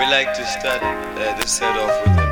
We like to start this set off with him.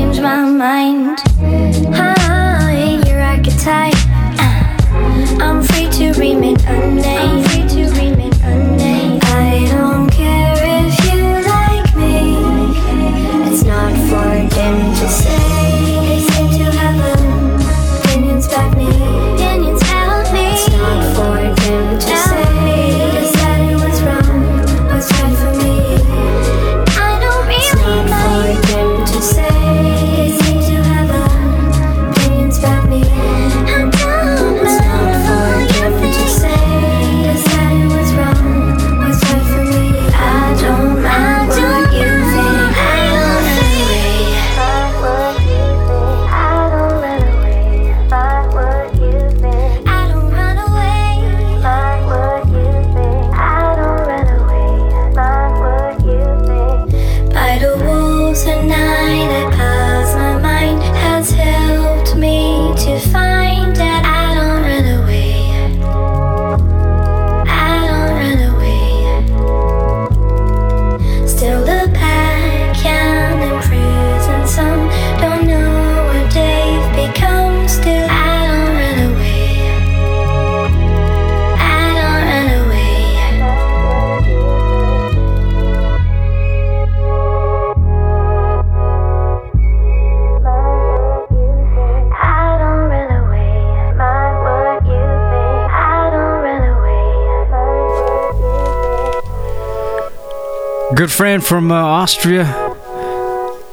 change my mind. Hi, your archetype. I'm free to remain unnamed. I don't care if you like me. It's not for them to say. They seem to have opinions about me. Opinions help me. It's not for them to say. They said it was wrong, was right for me. I don't really like. It's not for them to say. They seem to have opinions about me. Good friend from Austria,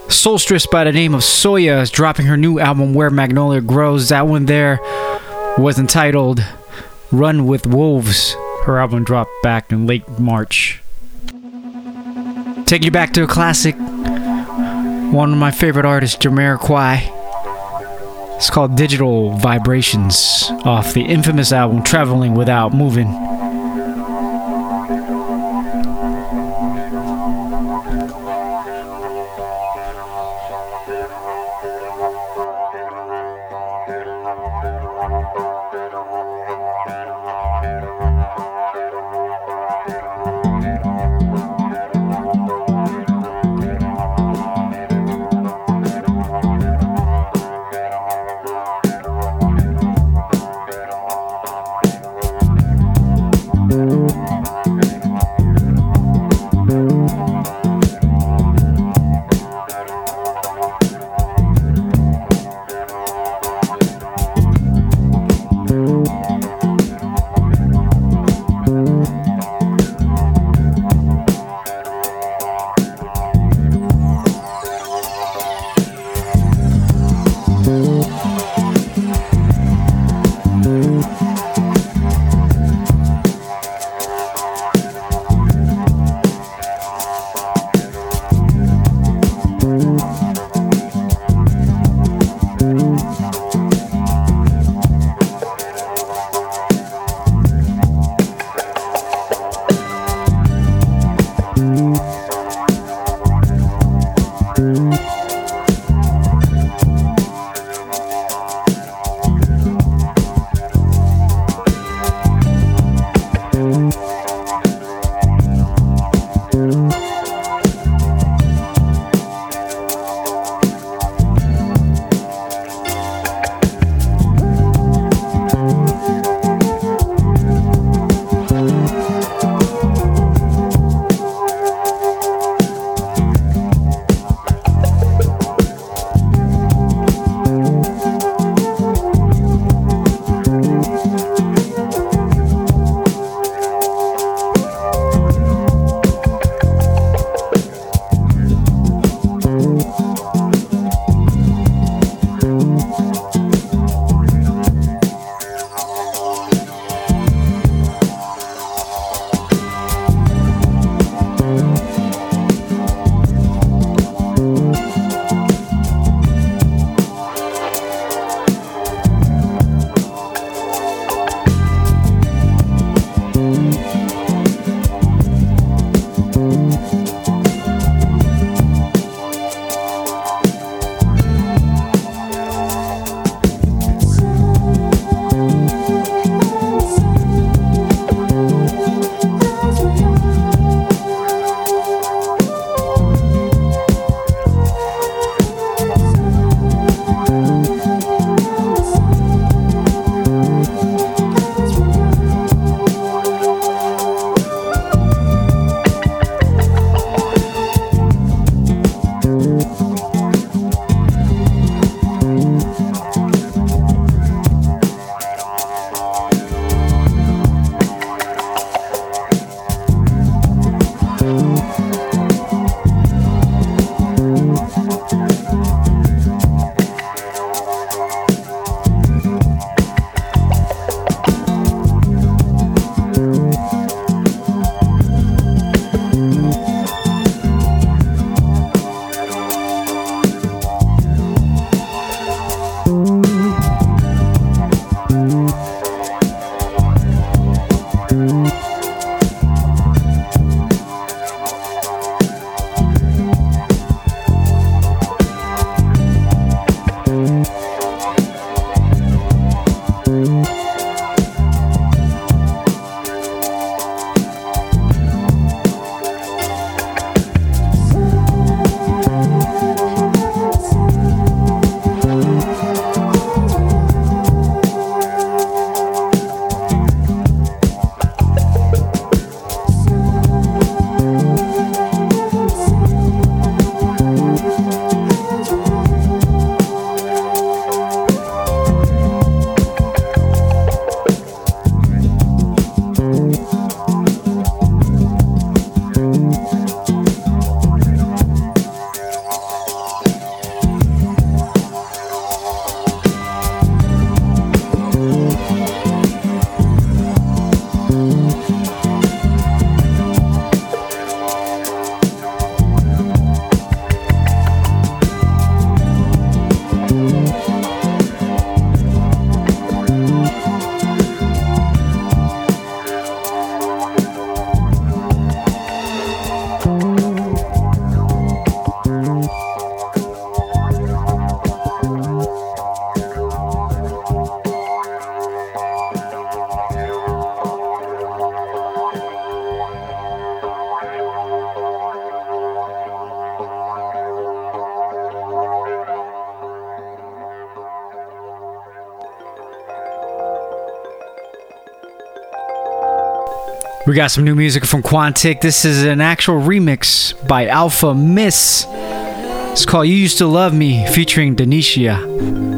Soulstress by the name of Soya, is dropping her new album Where Magnolia Grows. That one there was entitled Run With Wolves. Her album dropped back in late March. Taking you back to a classic, one of my favorite artists, Jamiroquai. It's called Digital Vibrations, off the infamous album Traveling Without Moving. We got some new music from Quantic. This is an actual remix by Alpha Miss. It's called You Used to Love Me, featuring Denisha.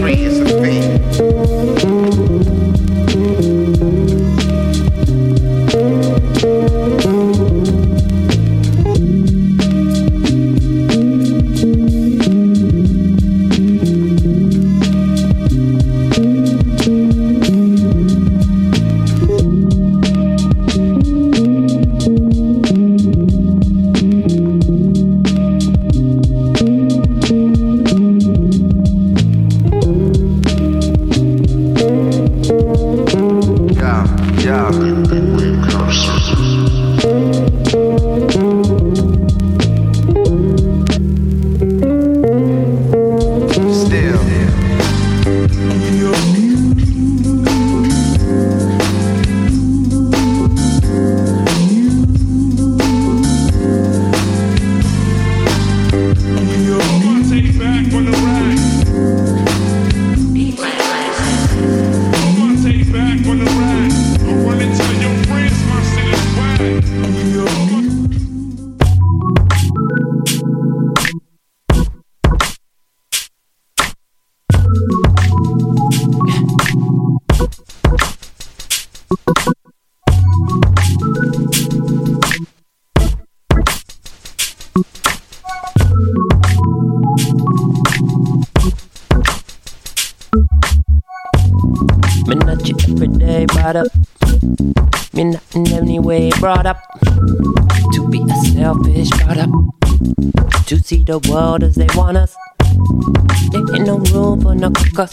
Free. Me not your everyday bother. Me not in any way brought up to be a selfish brought up to see the world as they want us. There ain't no room for no cuckers.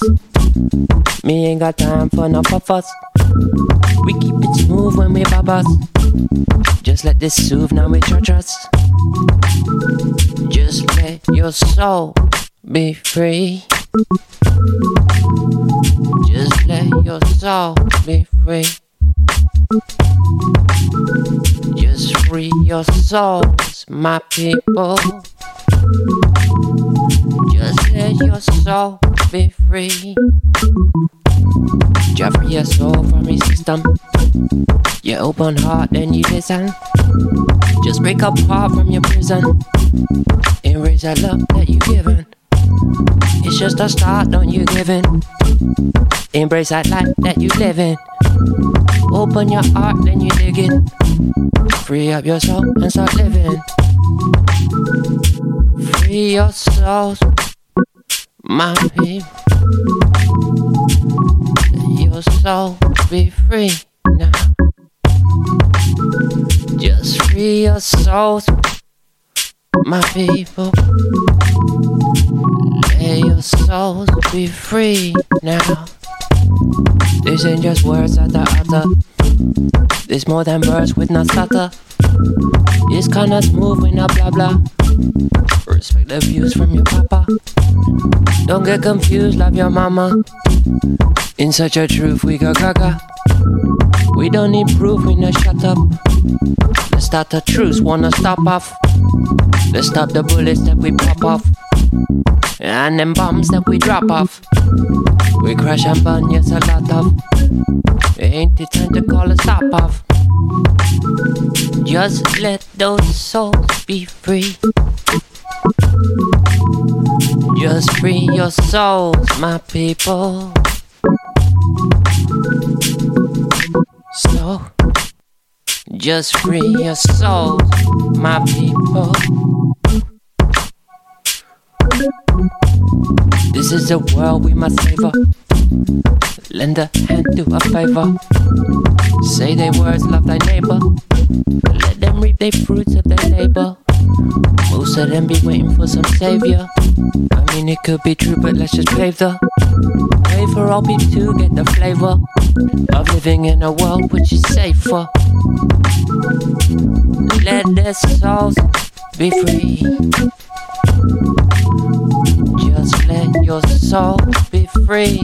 Me ain't got time for no puffers. We keep it smooth when we bob us. Just let this soothe, now we church us. Just let your soul be free. Just let your soul be free. Just free your souls, my people. Just let your soul be free. Just free your soul from your system. You open heart and you listen. Just break apart from your prison and raise that love that you given. It's just a start, don't you give in. Embrace that life that you live in. Open your heart, then you dig in. Free up your soul and start living. Free your souls, my people. Let your soul be free now. Just free your souls, my people. Let your souls be free now. This ain't just words that I utter. This more than words with no stutter. It's kinda smooth with no blah blah. Respect the views from your papa. Don't get confused, love your mama. In such a truth, we go gaga. We don't need proof, we no shut up. Let's start a truce, wanna stop off. Let's stop the bullets that we pop off. And them bombs that we drop off. We crash and burn, yes, a lot of. Ain't it time to call a stop off? Just let those souls be free. Just free your souls, my people. So, just free your souls, my people. This is the world we must savor. Lend a hand, do a favor. Say their words, love thy neighbor. Let them reap their fruits of their labor. Most of them be waiting for some savior. I mean, it could be true, but let's just pave the way for all people to get the flavor of living in a world which is safer. Let their souls be free. Just let your soul be free.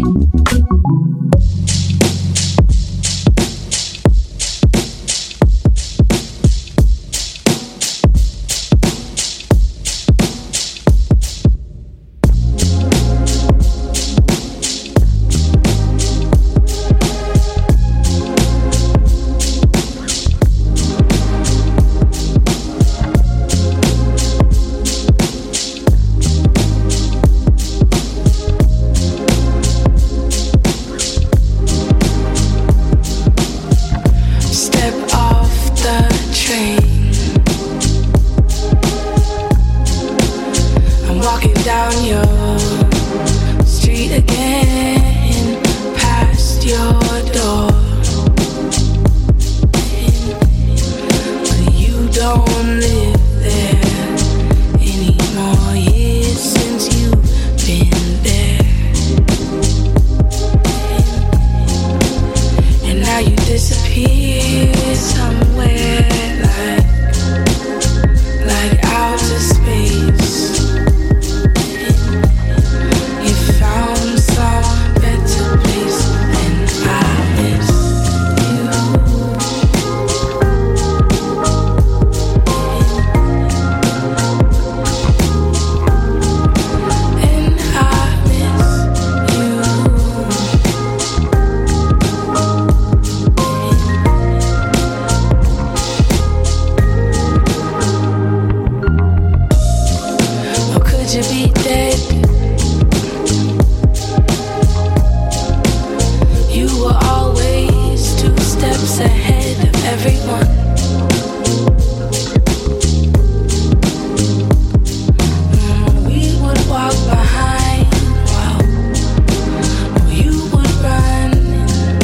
Behind, wow, you would run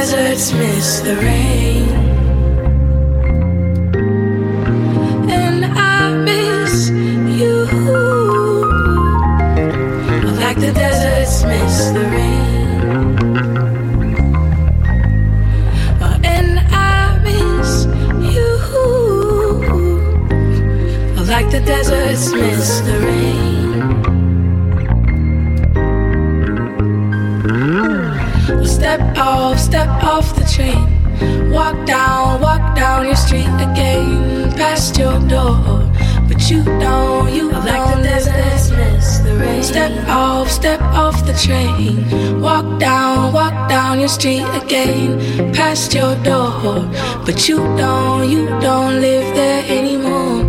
deserts miss the rain, and I miss you like the deserts miss the rain. Oh, and I miss you like the deserts miss the rain. Step off the train. Walk down your street again, past your door, but you don't, you don't like the deserts miss the rain. Step off the train. Walk down your street again, past your door, but you don't live there anymore.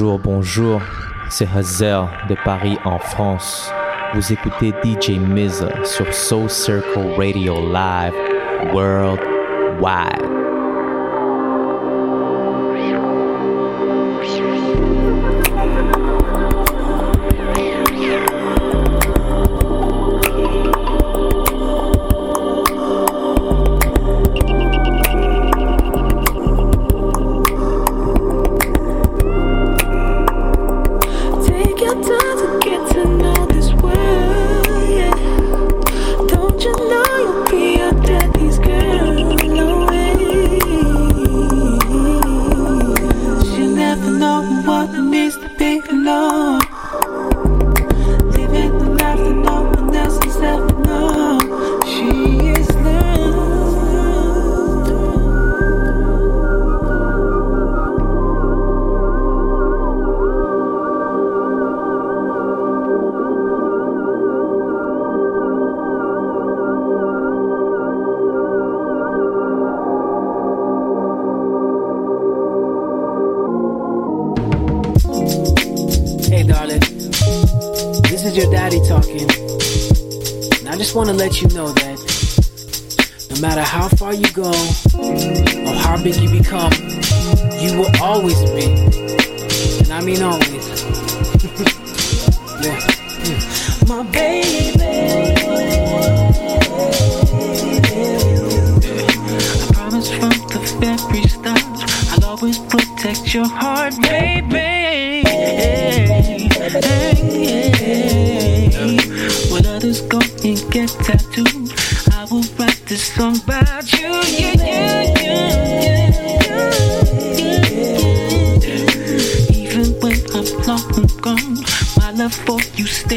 Bonjour, bonjour, c'est Hazel de Paris en France. Vous écoutez DJ Mizza sur Soul Circle Radio Live Worldwide.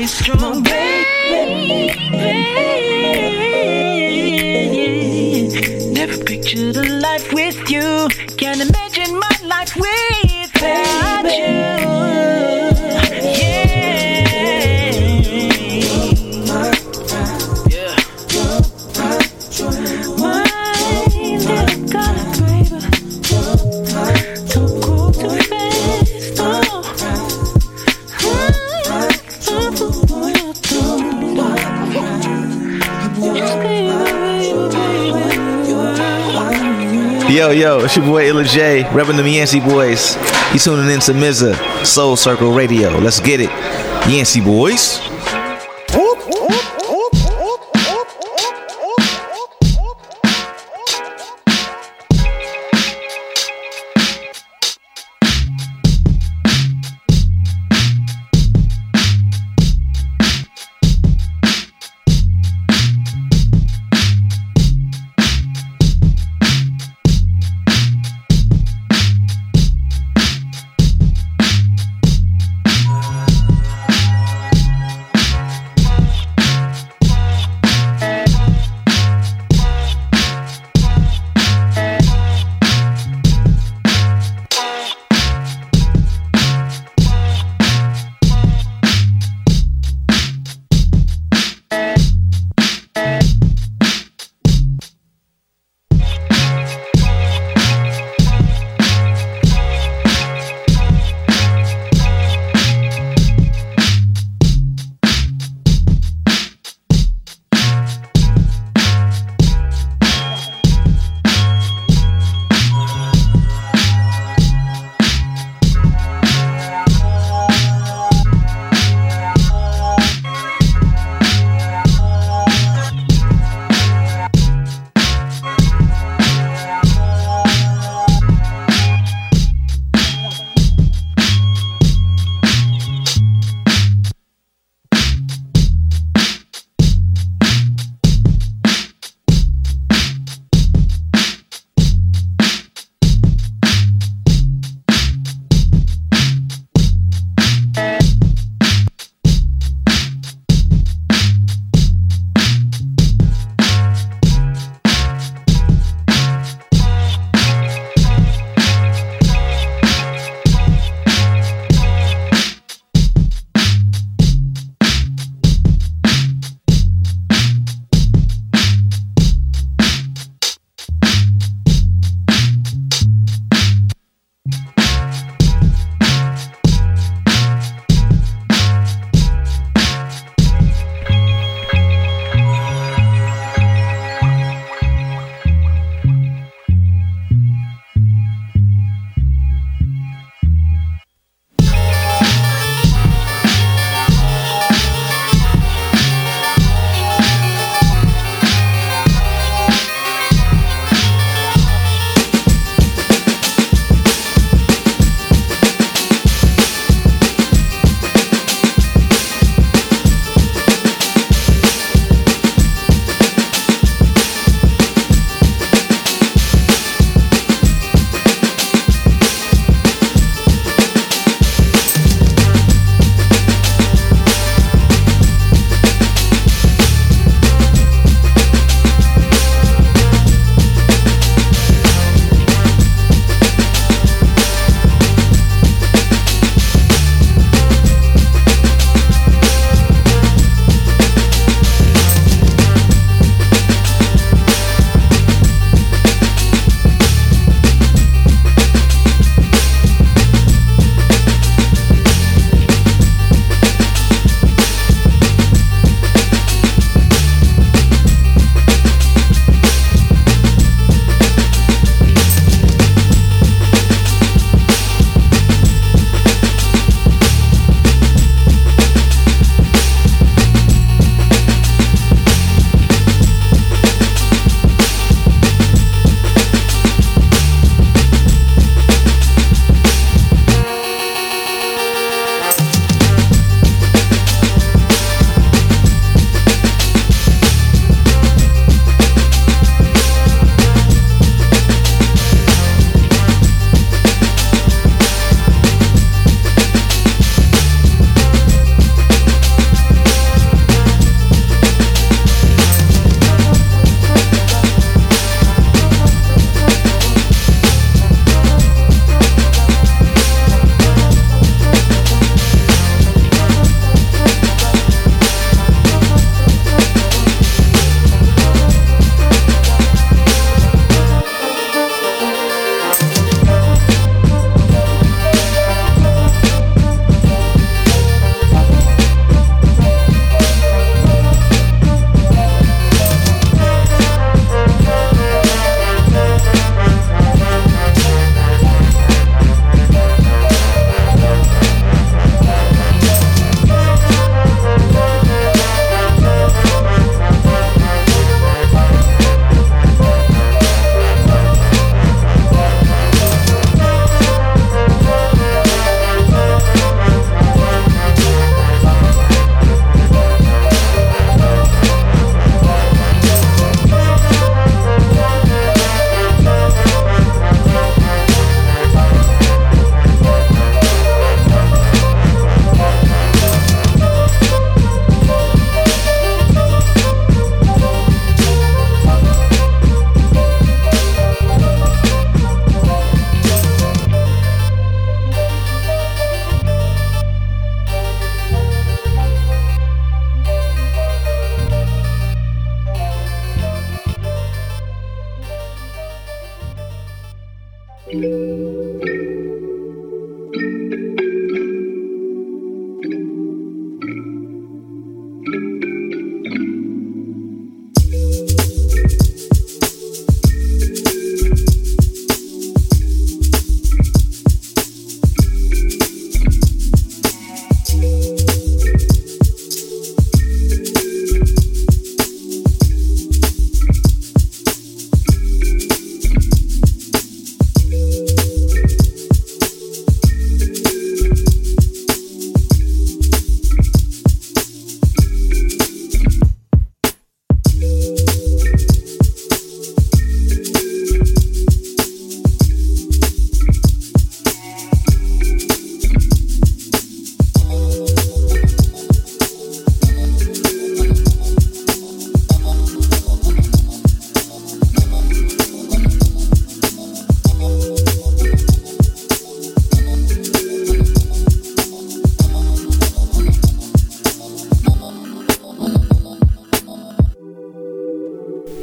It's your boy Illa J, repping the Yancey Boys. You tuning in to Mizza, Soul Circle Radio. Let's get it, Yancey Boys.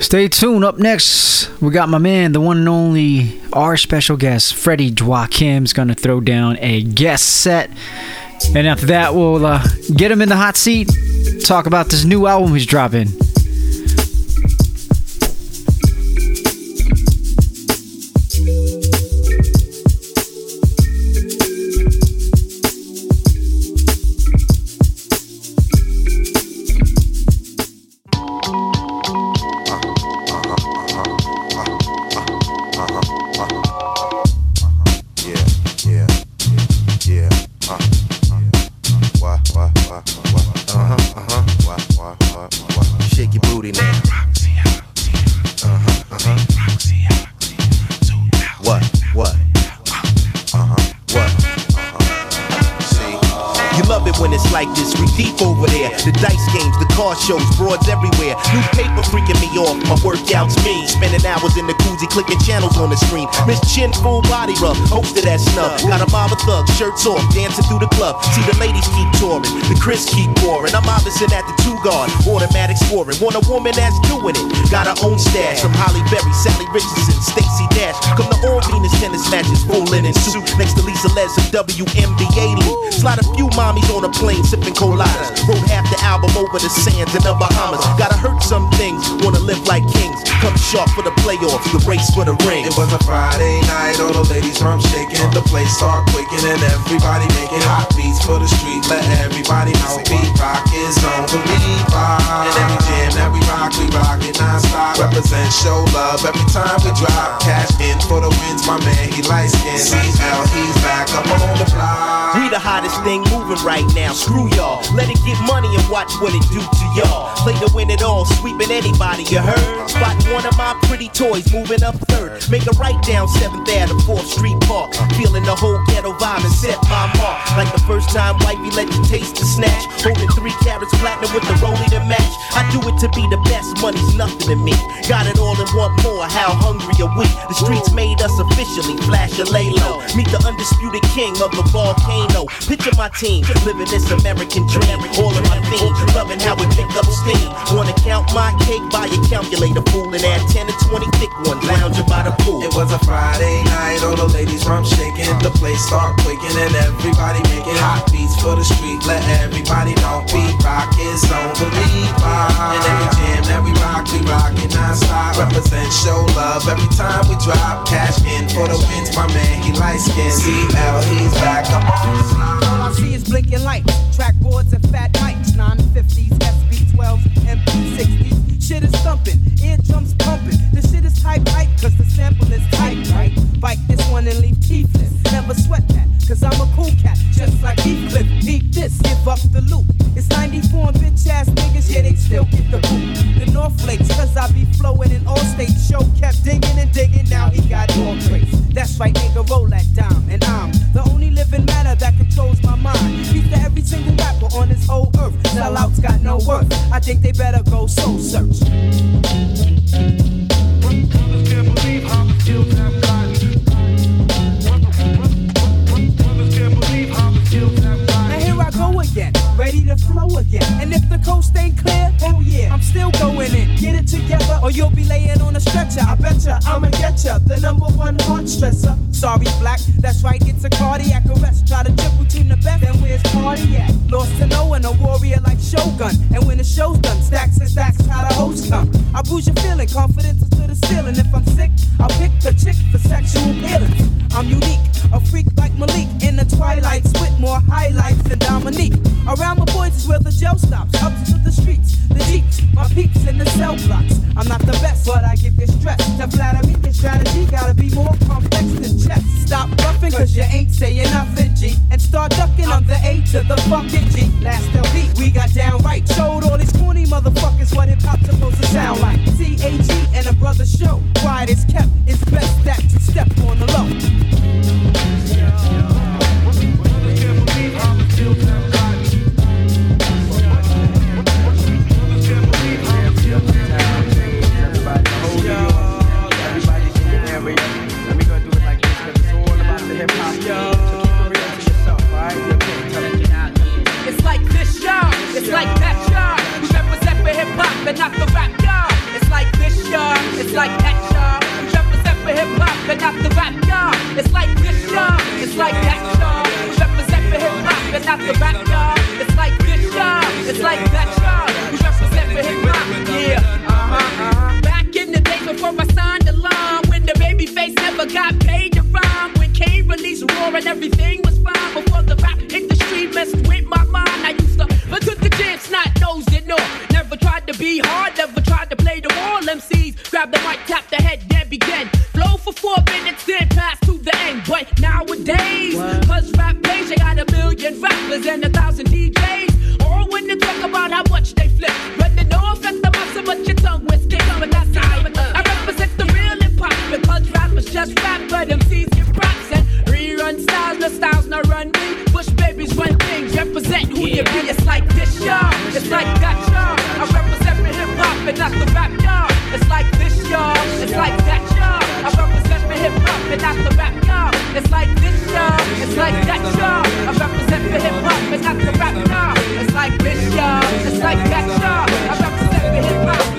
Stay tuned. Up next, we got my man, the one and only, our special guest, Freddie Joachim, is going to throw down a guest set. And after that, we'll get him in the hot seat, talk about this new album he's dropping. Shows, broads everywhere, new paper freaking me off, my workout's mean, spending hours in the koozie clicking channels on the screen, Miss Chin full body rub, hosted that snub, got a mama thug, shirts off, dancing through the club, see the ladies keep touring, the Chris keep pouring, I'm obviously at the two guard, automatic scoring, want a woman that's doing it, got her own stash, from Holly Berry, Sally Richardson, Stacey Dash, come to all Venus tennis matches, full linen suit, next to Lisa Les of WNBA loot, slide a few mommies on a plane, sipping coladas, wrote half the album over the sands in the Bahamas. Gotta hurt some things, wanna live like kings. Come sharp for the playoffs, the race for the ring. It was a Friday night, all the ladies arms shaking. The place start quaking and everybody making hot beats for the street. Let everybody know beat rock is on the revive. And every jam that we rock, we rockin' non-stop. Represent, show love every time we drop. Cash in for the wins, my man, he light skin. CL, he's back up on the block. We the hottest thing moving right now. Screw y'all, let it get money and watch what it do to y'all. Play to win it all, sweeping anybody, you heard? Spotting one of my pretty toys, moving up third. Make a right down 7th Ave, 4th Street Park. Feeling the whole ghetto vibe and set my mark. Like the first time wifey let you taste the snatch. Holding 3 carats platinum with the rollie to match. I do it to be the best, money's nothing to me. Got it all and want more, how hungry are we? The streets made us officially, flash and lay low. Meet the undisputed king of the volcano. Picture my team, living this American dream. All of my themes, loving how we pick up steam. Wanna count my cake, buy a calculator, fool, and add 10 to 20 thick ones, lounging by the pool. It was a Friday night, all the ladies rum shaking. The place start quaking and everybody making hot beats for the street. Let everybody know beat rock is on the revive. And every jam that we rockin' non-stop. Represent, show love every time we drop. Cash in for the wins, my man, he light skin. CL, he's back, come on. All I see is blinking lights, track boards and fat mics, 950s, SB. 12, MP60, shit is thumping, eardrums pumping. The shit is tight, right? Cause the sample is tight, right? Bike this one and leave teethless. Never sweat that, cause I'm a cool cat, just like Heathcliff. Deep this, give up the loop. It's 94 and bitch ass niggas, yeah, they still get the boot. The North Flakes, cause I be flowing in all states. Show kept digging and digging, now he got all crates. That's right, nigga, roll that dime. And I'm the only living matter that controls my mind. Beat to every single rapper on this whole earth. Sellouts got no worth. I think they better go soul search. What brothers can't believe how the skills have gotten. What brothers can't believe how the skills have gotten. Now here I go again, ready to flow again. And if the coast ain't clear, oh yeah, I'm still going in. Get it together or you'll be laying on a stretcher. I betcha I'ma getcha, the number one heart stressor. Sorry, Black, that's right, it's a cardiac arrest. Try to trip between the best, then where's party at? Lost to know and a warrior like Shogun. And when the show's done, stacks and stacks, how the hoes come. I bruise your feeling, confidence is to the ceiling. If I'm sick, I'll pick the chick for sexual healing. I'm unique, a freak like Malik. In the twilights with more highlights than Dominique. Around my boys is where the jail stops. Up to the streets, the jeeps, my peeps in the cell blocks. I'm not the best, but I give you stress. To flatter me, your strategy gotta be more complex than chess. Stop bluffing, cause you ain't saying nothing, G. And start ducking, I'm the A to the fucking G. Last LB, we got down right. Showed all these corny motherfuckers what hip hop's supposed to sound like. C-A-G and a brother show. Quiet is kept, it's best that you step on the low. It's like that, y'all. We represent for hip hop, but not the rap, y'all. It's like this, y'all. It's like that, y'all. We represent for hip hop, but not the rap, y'all. It's like this, y'all. It's like that, y'all. We represent for hip hop, but not the rap, y'all. It's like this, y'all. It's like that, y'all. We represent for hip hop, yeah. Back in the days before I signed the line, when the baby face never got paid to rhyme, when K released Roar and everything was fine, before the rap industry messed with my mind, I used to. But took the chance, not those that know. Never tried to be hard, never tried to play the wall. MCs, grab the mic, tap the head, then begin. Flow for 4 minutes, then pass to the end. But nowadays, cause rap page, they got a million rappers and 1,000 DJs. All when they talk about how much they flip. But they know if that's the muscle, but your tongue was kicked. But that's how I represent the real hip hop. Because rappers just rap, but MCs get props. And rerun styles, the styles not run me. Push babies, run things, represent who you be. It's like this, y'all. It's like that, y'all. I represent for hip hop and not the rap, y'all. It's like this, y'all. It's like that, y'all. I represent for hip hop and not the rap, y'all. It's like this, y'all. It's like that, y'all. I represent for hip hop and not the rap, y'all. It's like this, y'all. It's like that, y'all. I represent for hip hop.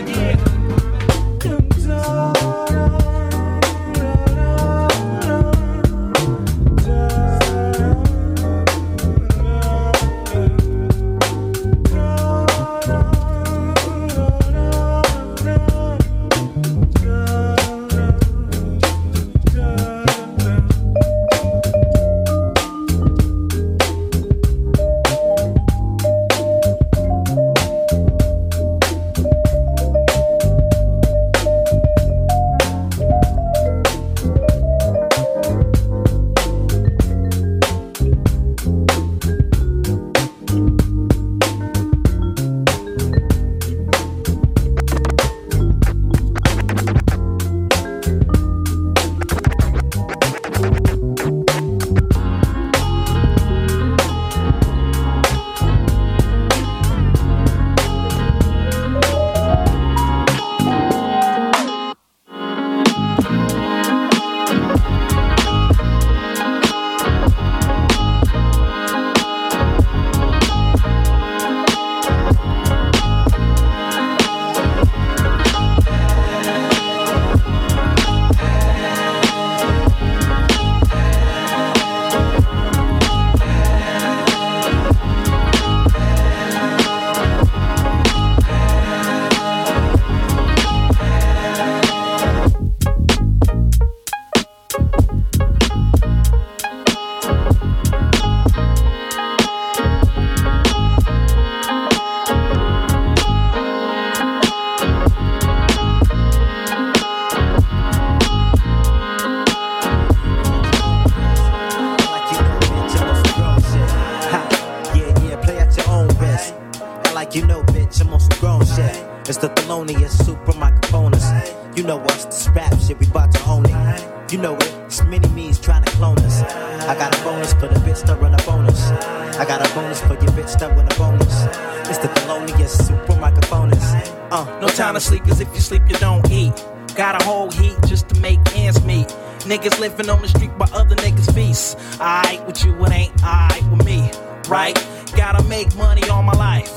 Niggas living on the street by other niggas' feasts. Aight with you, it ain't aight with me, right? Gotta make money all my life.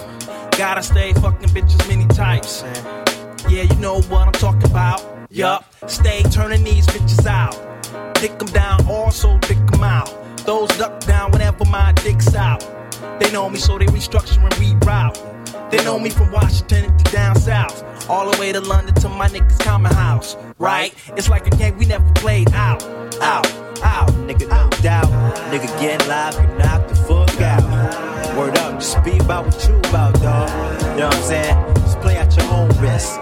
Gotta stay fucking bitches many types. Yeah, you know what I'm talking about. Yup, stay turning these bitches out. Stick them down, also dick them out. Those duck down whenever my dick's out. They know me, so they restructure and reroute. They know me from Washington to down south, all the way to London to my niggas' common house. Right? It's like a game we never played out. Out, out, nigga, no doubt. Nigga, get live and knock the fuck out. Word up, just be about what you about, dawg. You know what I'm saying? Just play out your own wrist.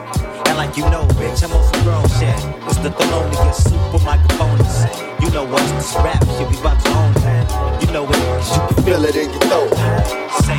And like you know, bitch, I'm on some grown shit. It's the thelonious super microphones. You know what's this rap shit we about to own, man. You know it, cause you can feel it in your throat. Say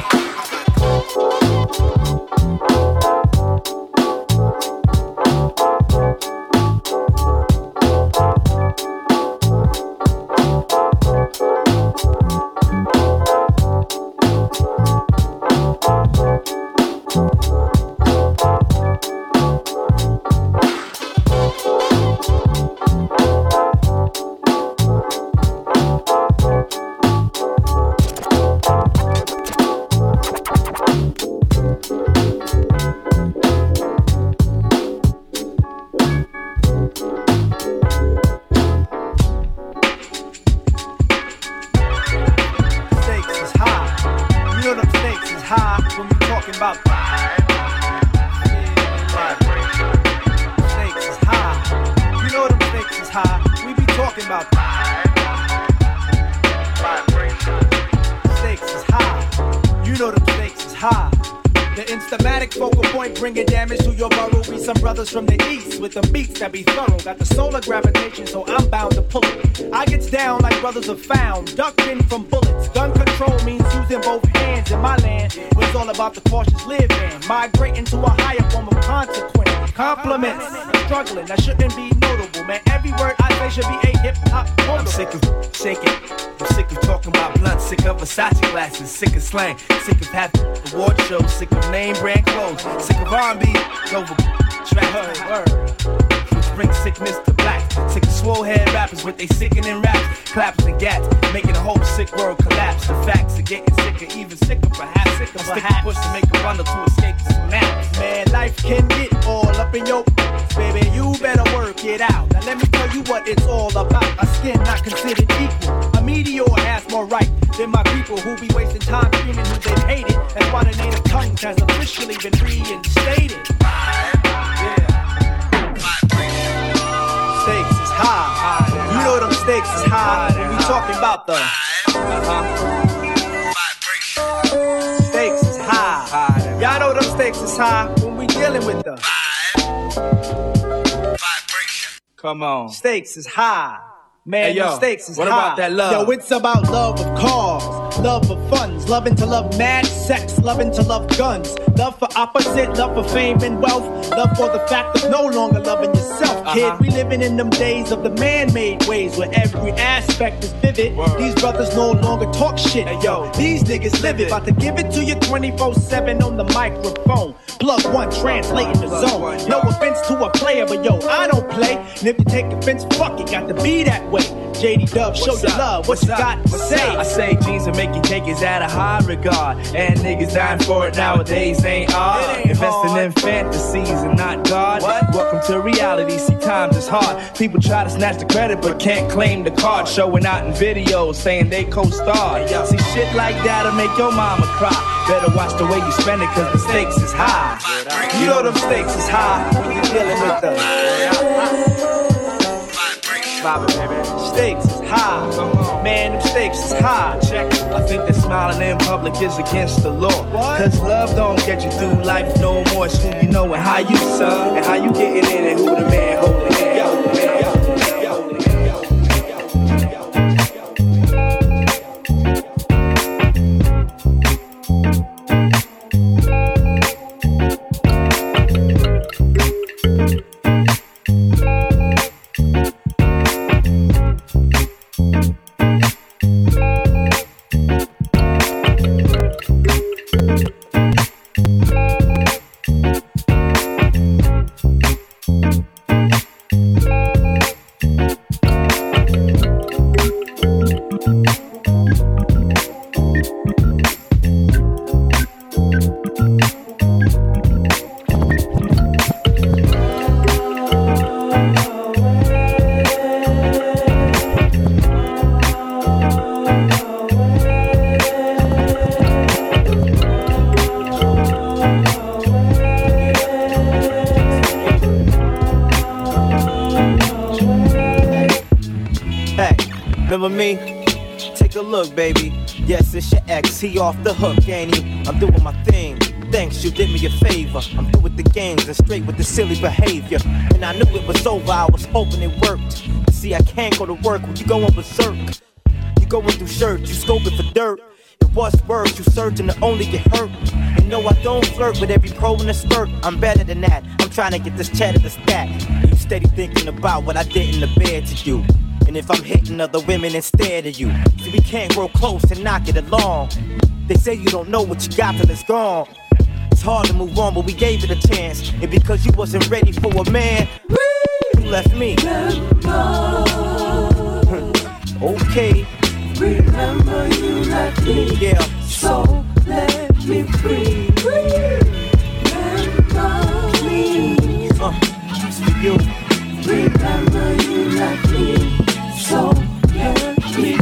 from the east with the beats that be thorough. Got the solar gravitation, so I'm bound to pull it. I gets down like brothers are found, ducking from bullets. Gun control means using both hands in my land. It's all about the cautious living, migrating to a higher form of consequence. Compliments, struggling, that shouldn't be notable. Man, every word I say should be a hip-hop total. I'm sick of shaking, I'm sick of talking about blunt, sick of Versace glasses, sick of slang, sick of having award shows, sick of name brand clothes, sick of R&B, over track, which brings sickness to black. Sick of swole head rappers with they sickening raps, claps and gaps, making the whole sick world collapse. The facts are getting sicker, even sicker perhaps. Sick of a push to make a bundle to escape the snaps. Man, life can get all up in your baby, you better work it out. Now let me tell you what it's all about. A skin not considered equal. A meteor has more right than my people who be wasting time screaming who they've hated. That's why the native tongue has officially been reinstated. High. You know them stakes is high. We talking about the stakes is high. Y'all know them stakes is high when we dealing with the come on. Stakes is high. Man, hey, yo, stakes is what high. What about that love? Yo, it's about love of cause, love for funds, loving to love mad sex, loving to love guns, love for opposite, love for fame and wealth, love for the fact of no longer loving yourself, kid. We living in them days of the man-made ways where every aspect is vivid. Word. These brothers no longer talk shit. Hey, yo, these niggas live it. About to give it to you 24/7 on the microphone. Plug one, translating the zone. One, no offense to a player, but yo, I don't play. And if you take offense, fuck it, got to be that way. JD Dub, show your love. What you got to say? I say jeans and making cake is at a high regard, and niggas dying for it nowadays ain't odd. Investing in fantasies and not God. What? Welcome to reality. See, times is hard. People try to snatch the credit but can't claim the card. Showing out in videos saying they co-starred. See, shit like that'll make your mama cry. Better watch the way you spend it because the stakes is high. You know them stakes is high when you're dealing with them. Stakes is high, man, them stakes is high. Check. I think that smiling in public is against the law. Cause love don't get you through life no more. It's who you know and how you son, and how you getting in and who the man holding in. Yo, man, yo. Hey, remember me? Take a look, baby. Yes, it's your ex, he off the hook, ain't he? I'm doing my thing. Thanks, you did me a favor. I'm through with the games and straight with the silly behavior. When I knew it was over, I was hoping it worked. See, I can't go to work when you going berserk. You going through shirts, you scoping for dirt. It was worse, you searching to only get hurt. And no, I don't flirt with every pro in the skirt. I'm better than that, I'm trying to get this chatter to stat. You steady thinking about what I did in the bed to you. And if I'm hitting other women instead of you. See, we can't grow close and not get along. They say you don't know what you got till it's gone. It's hard to move on, but we gave it a chance. And because you wasn't ready for a man, you left me. Okay. Remember you left me. Yeah. So let me free. Remember me. Just for you. Remember you left me. So let me free.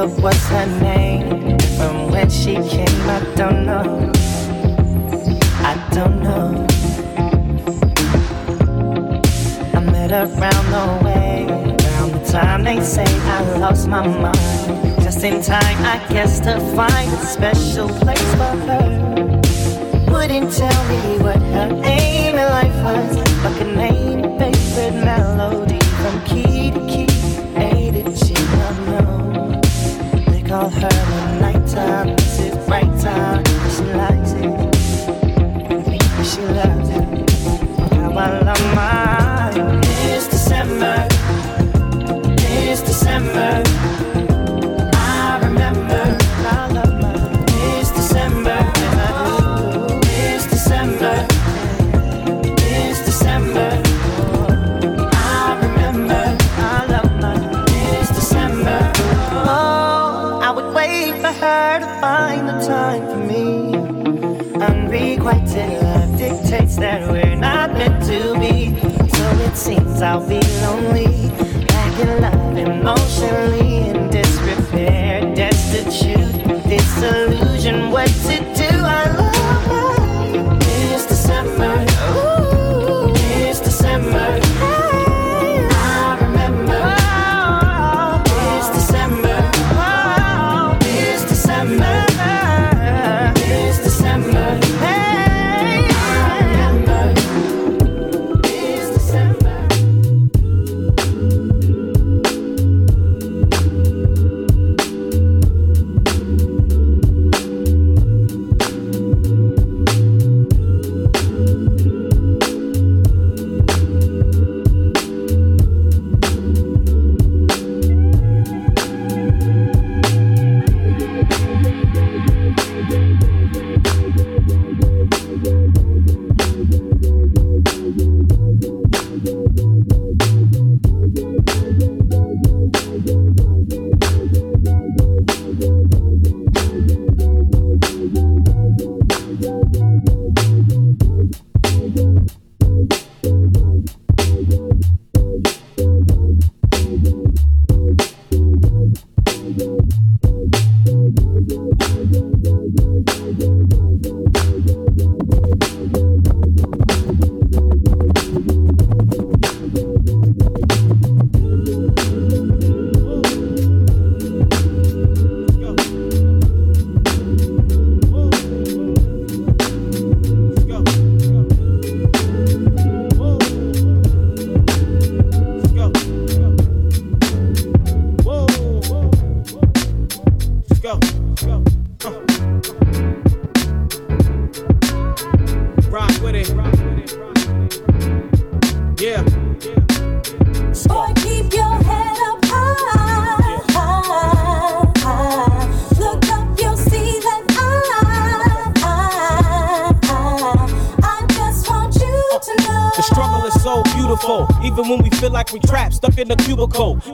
up what's her name from when she came. I don't know. I don't know. I met her round the way, around the time they say I lost my mind. Just in time, I guess, to find a special place for her. Wouldn't tell me what her aim in life was, but could name a favorite melody from key to key, A to G. I know. They call her the nighttime, it's his bright time. She likes it, she loves it. How I love mine. It's December, it's December. I remember. Unrequited love dictates that we're not meant to be. So it seems I'll be lonely, back in love, emotionally in disrepair, destitute, disillusion. What to do? I love her. It's December. Ooh, it's December.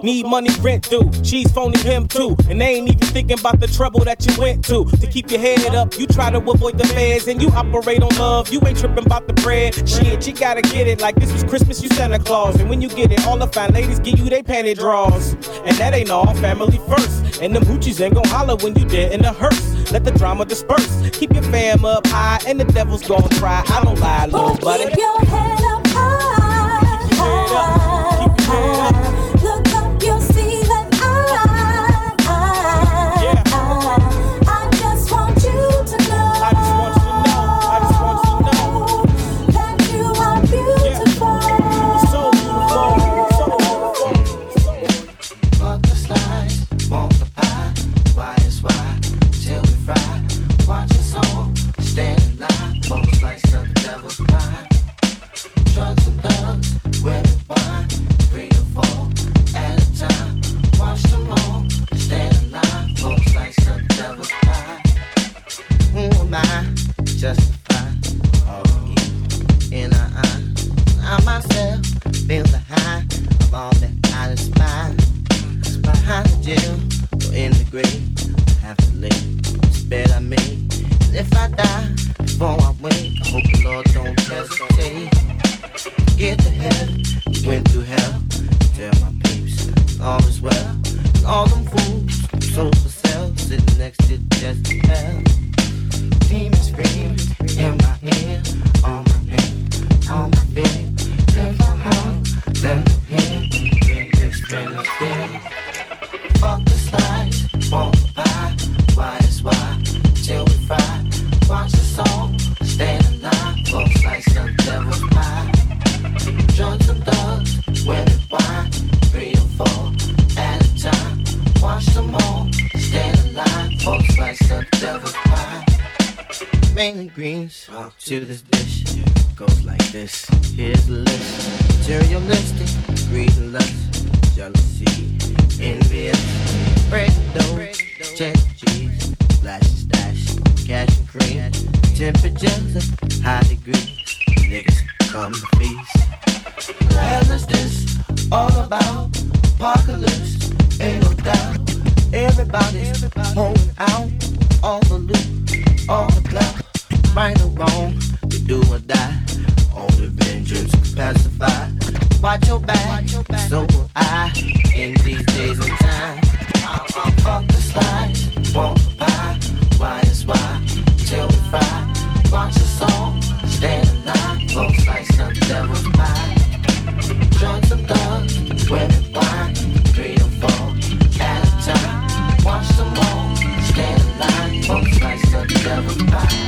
Need money, rent due. She's phoning him too, and they ain't even thinking about the trouble that you went to. To keep your head up, you try to avoid the feds, and you operate on love. You ain't tripping about the bread. Shit, you gotta get it like this was Christmas, you Santa Claus. And when you get it, all the fine ladies give you they panty draws. And that ain't all, family first. And them hoochies ain't gon' holler when you dead in the hearse. Let the drama disperse. Keep your fam up high, and the devil's gon' try. I don't lie, little buddy. Keep your head up high. Keep your head up. Watch your soul, stand alive, most like some devil's pie. Drugs To this dish, goes like this. Here's the list: materialistic, greed and lust, jealousy, envious, break those, check cheese, flash stash, cash and cream, temperatures of high degree, niggas come to feast. The hell is this all about? Apocalypse, ain't no doubt. Everybody's holding out on the loot, on the clout. Right or wrong, we do or die. Only vengeance can pacify. Watch your back, so will I. In these days and times, I'll fuck the slides, won't buy. Why is why? Till we fry. Watch the song, stand alive. Folks like some devil's pie. Drugs and thugs, women, wine, 3 or 4 at a time. Watch them all, stand alive. Folks like some devil's pie.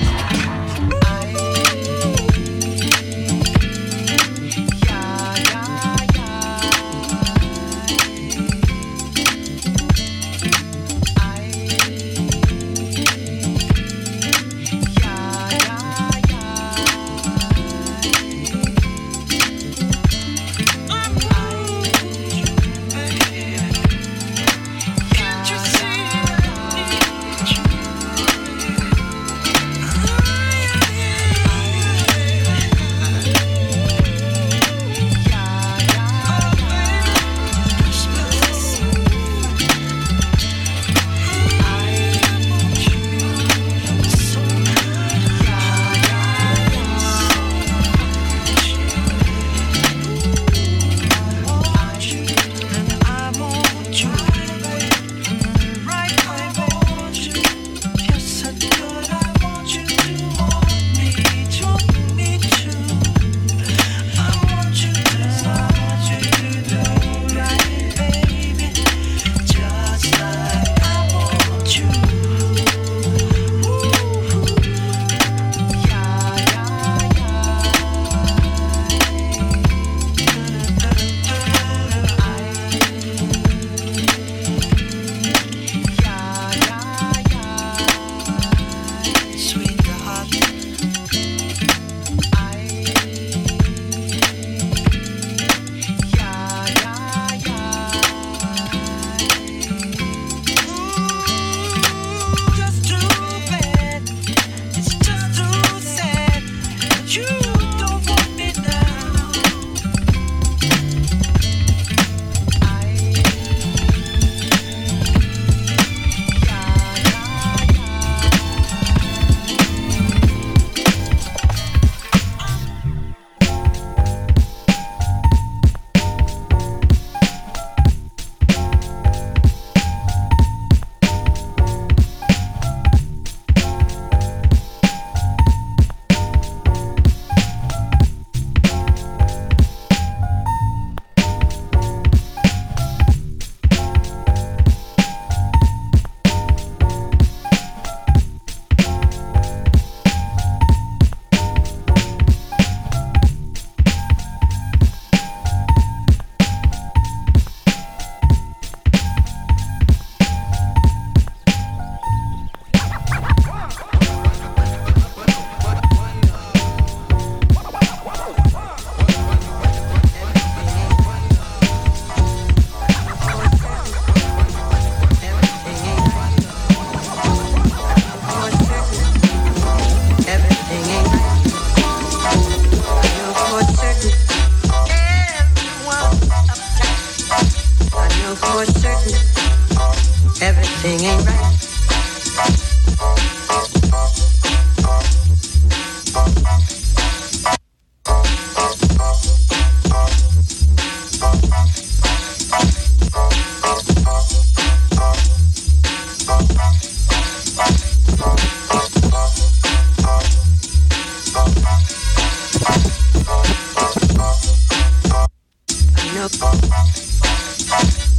I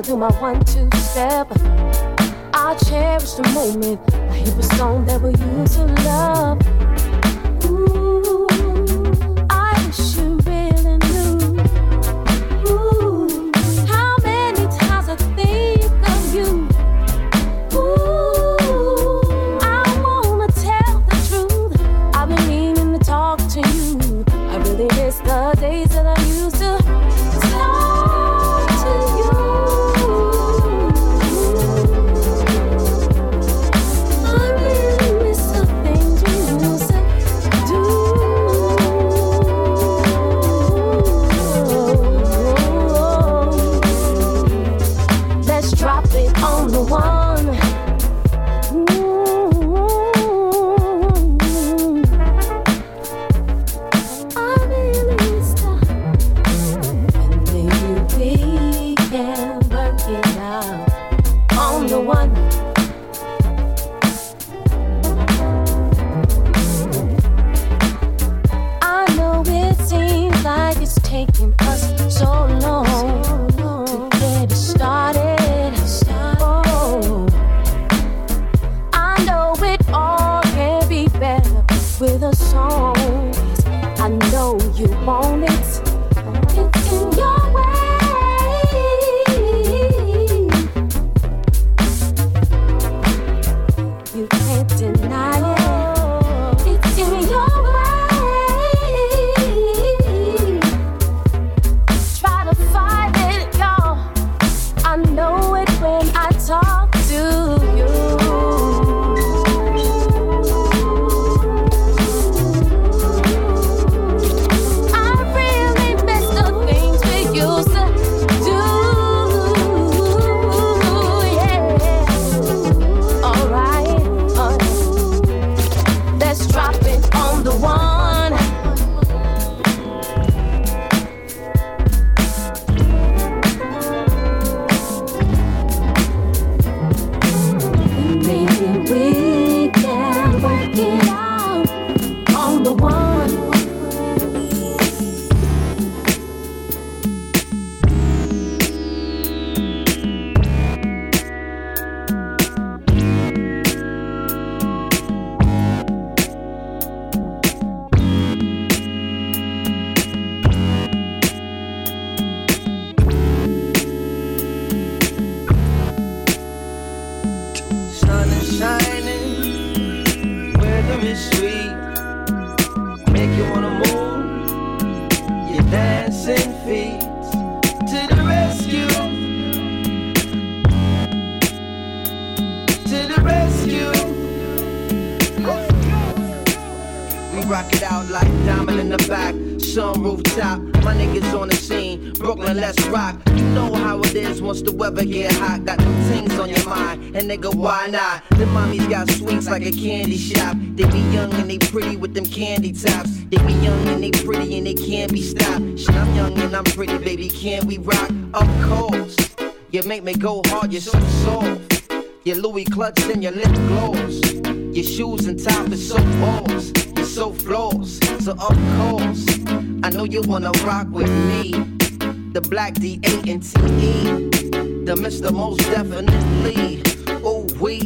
do my 1-2 step. I cherish the moment. I hear a song that we used to love. Ooh, I wish you really knew. Ooh, how many times I think of you. Ooh, I wanna tell the truth. I've been meaning to talk to you. I really miss the days that I used to talk to you. time is sweet. Make you wanna move your dancing feet to the rescue. To the rescue. Oh. We rock it out like diamond in the back. Sun rooftop, my niggas on the scene. Brooklyn, let's rock. You know how it is once the weather get hot. Got them things on your mind, and nigga, why not? Them mommies got sweets like a candy shop. They be young and they pretty with them candy tops. They be young and they pretty and they can't be stopped. Shit, I'm young and I'm pretty, baby, can't we rock? Of course, you make me go hard, you're so soft. Your Louis clutch and your lip gloss. Your shoes and top is so false. So flows, so of course, I know you wanna rock with me. The black D-A-N-T-E, the Mr. Most Definitely. Oh, we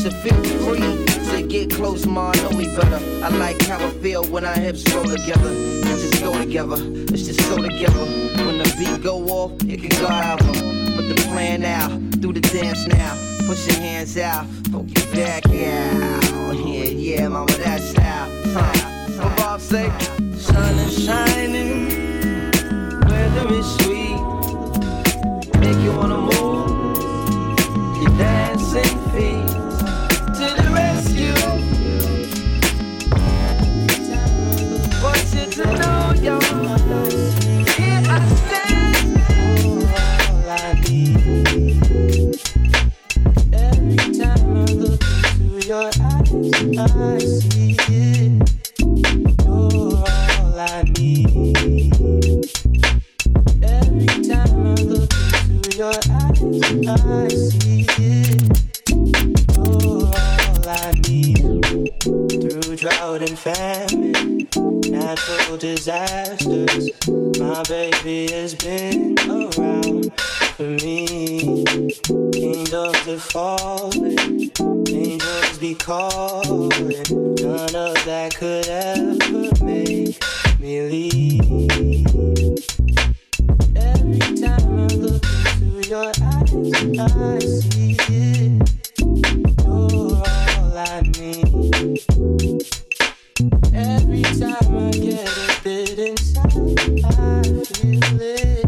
should feel free to get close, ma, know me better. I like how I feel when our hips roll together. Let's just go together, let's just go together. When the beat go off, it can go out. Put the plan out, do the dance now. Push your hands out, poke your back out. Yeah, yeah, mama, that's how. For Bob's sake, sun is shining, weather is sweet. Make you wanna move your dancing feet to the rescue. Want you to know, yo, here I stand. All I need. Every time I look into your eyes, I see it. You're all I need. Every time I look into your eyes, I see it. You're all I need. Through drought and famine, natural disasters, my baby has been around for me. Kingdoms have fallen, angels be calling. None of that could ever make me leave. Every time I look into your eyes, I see it. You're all I need. Every time I get a bit inside, I feel it.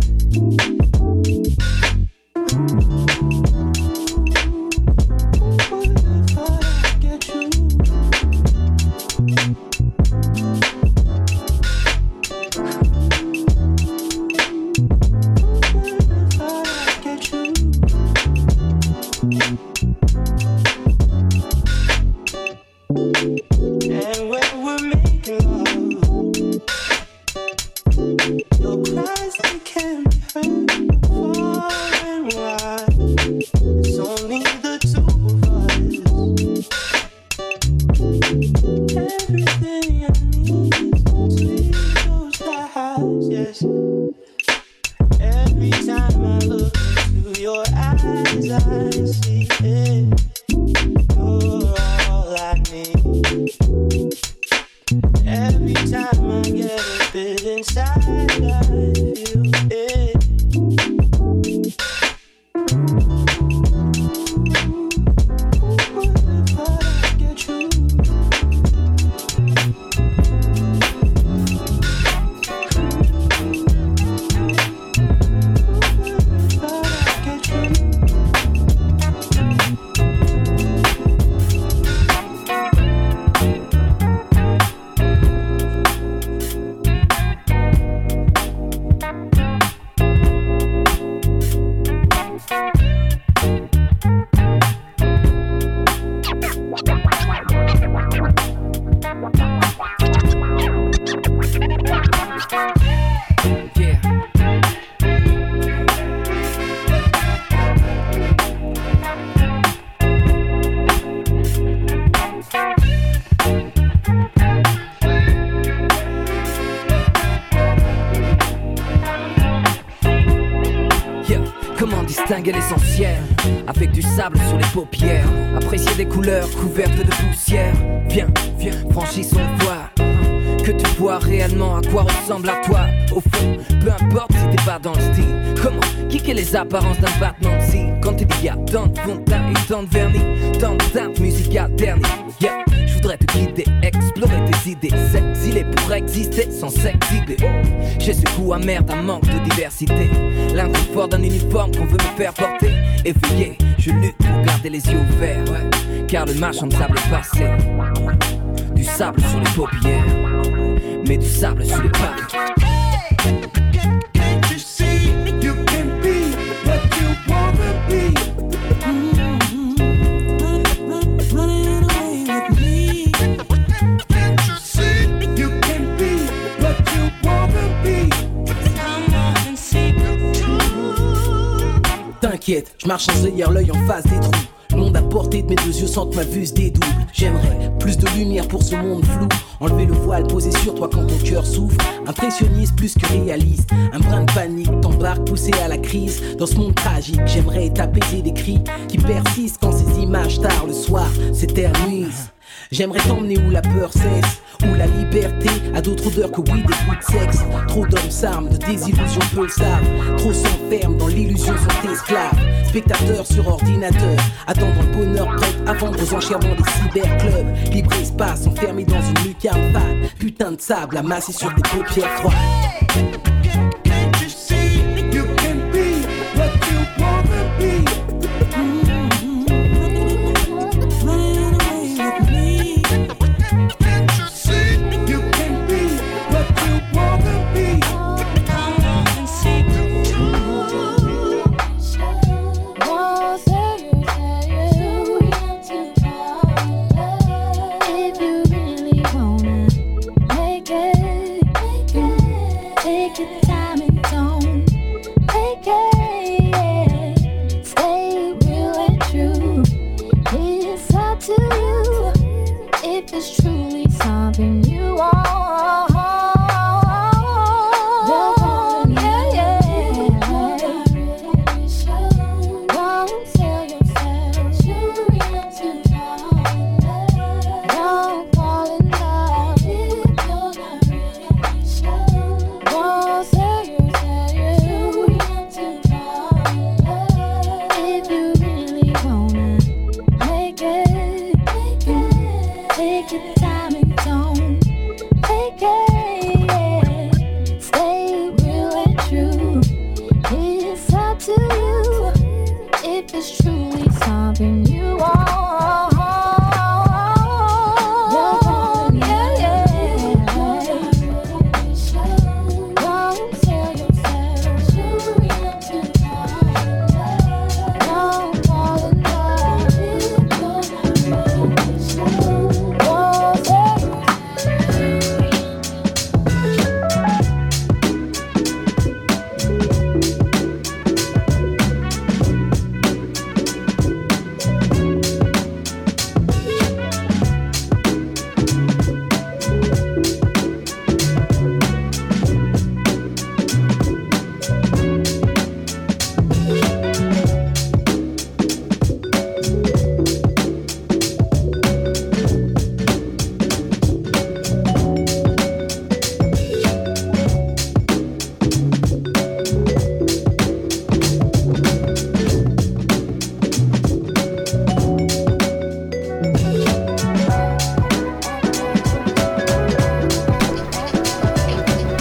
L'essentiel, avec du sable sur les paupières, apprécier des couleurs couvertes de poussière. Viens, viens, franchissons le voile. Que tu vois réellement à quoi ressemble à toi. Au fond, peu importe si t'es pas dans le style. Comment kicker les apparences d'un battement de cils. Quand t'es dit y'a tant de fond de teint et tant de vernis, tant de teinte musicale ternie. Yeah, je voudrais te guider, explorer tes idées, s'exiler pour exister sans s'exhiber. J'ai ce goût amer d'un manque de diversité, l'inconfort d'un uniforme qu'on veut me faire porter. Effrayé, je lutte pour garder les yeux ouverts, ouais, car le marchand de sable est passé. Du sable sur les paupières, mais du sable sur les pattes. Can't you see, you can be what you wanna be. T'inquiète, je marche sans ailleurs l'œil en face des trous. Le monde à portée de mes deux yeux sans que ma vue se dédouble. J'aimerais plus de lumière pour ce monde flou. Enlever le voile posé sur toi quand ton cœur souffre. Impressionniste plus que réaliste. Un brin de panique t'embarque poussé à la crise. Dans ce monde tragique, j'aimerais t'apaiser des cris qui persistent quand ces images tard le soir s'éternisent. J'aimerais t'emmener où la peur cesse, où la liberté a d'autres odeurs que oui, des coups de sexe. Trop d'hommes s'arment, de désillusions peu le savent. Trop s'enferment dans l'illusion, sont esclaves. Spectateurs sur ordinateur, attendant le bonheur prêt à vendre aux enchères dans des cyberclubs. Libre espace, enfermé dans une lucarne fade. Putain de sable amassé sur des paupières froides.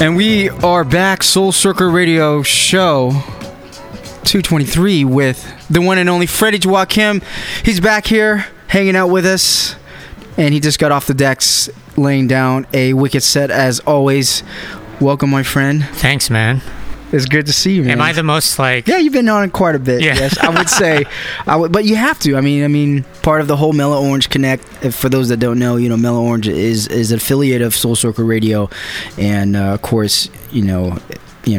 And we are back, Soul Circle Radio Show 223 with the one and only Freddie Joachim. He's back here hanging out with us, and he just got off the decks laying down a wicked set as always. Welcome, my friend. Thanks, man. It's good to see you, man. Am I the most like... Yeah, you've been on quite a bit, yeah. Yes. I would say... but you have to. I mean, part of the whole Mellow Orange Connect, for those that don't know, you know, Mellow Orange is an affiliate of Soul Circle Radio. And, of course, you know,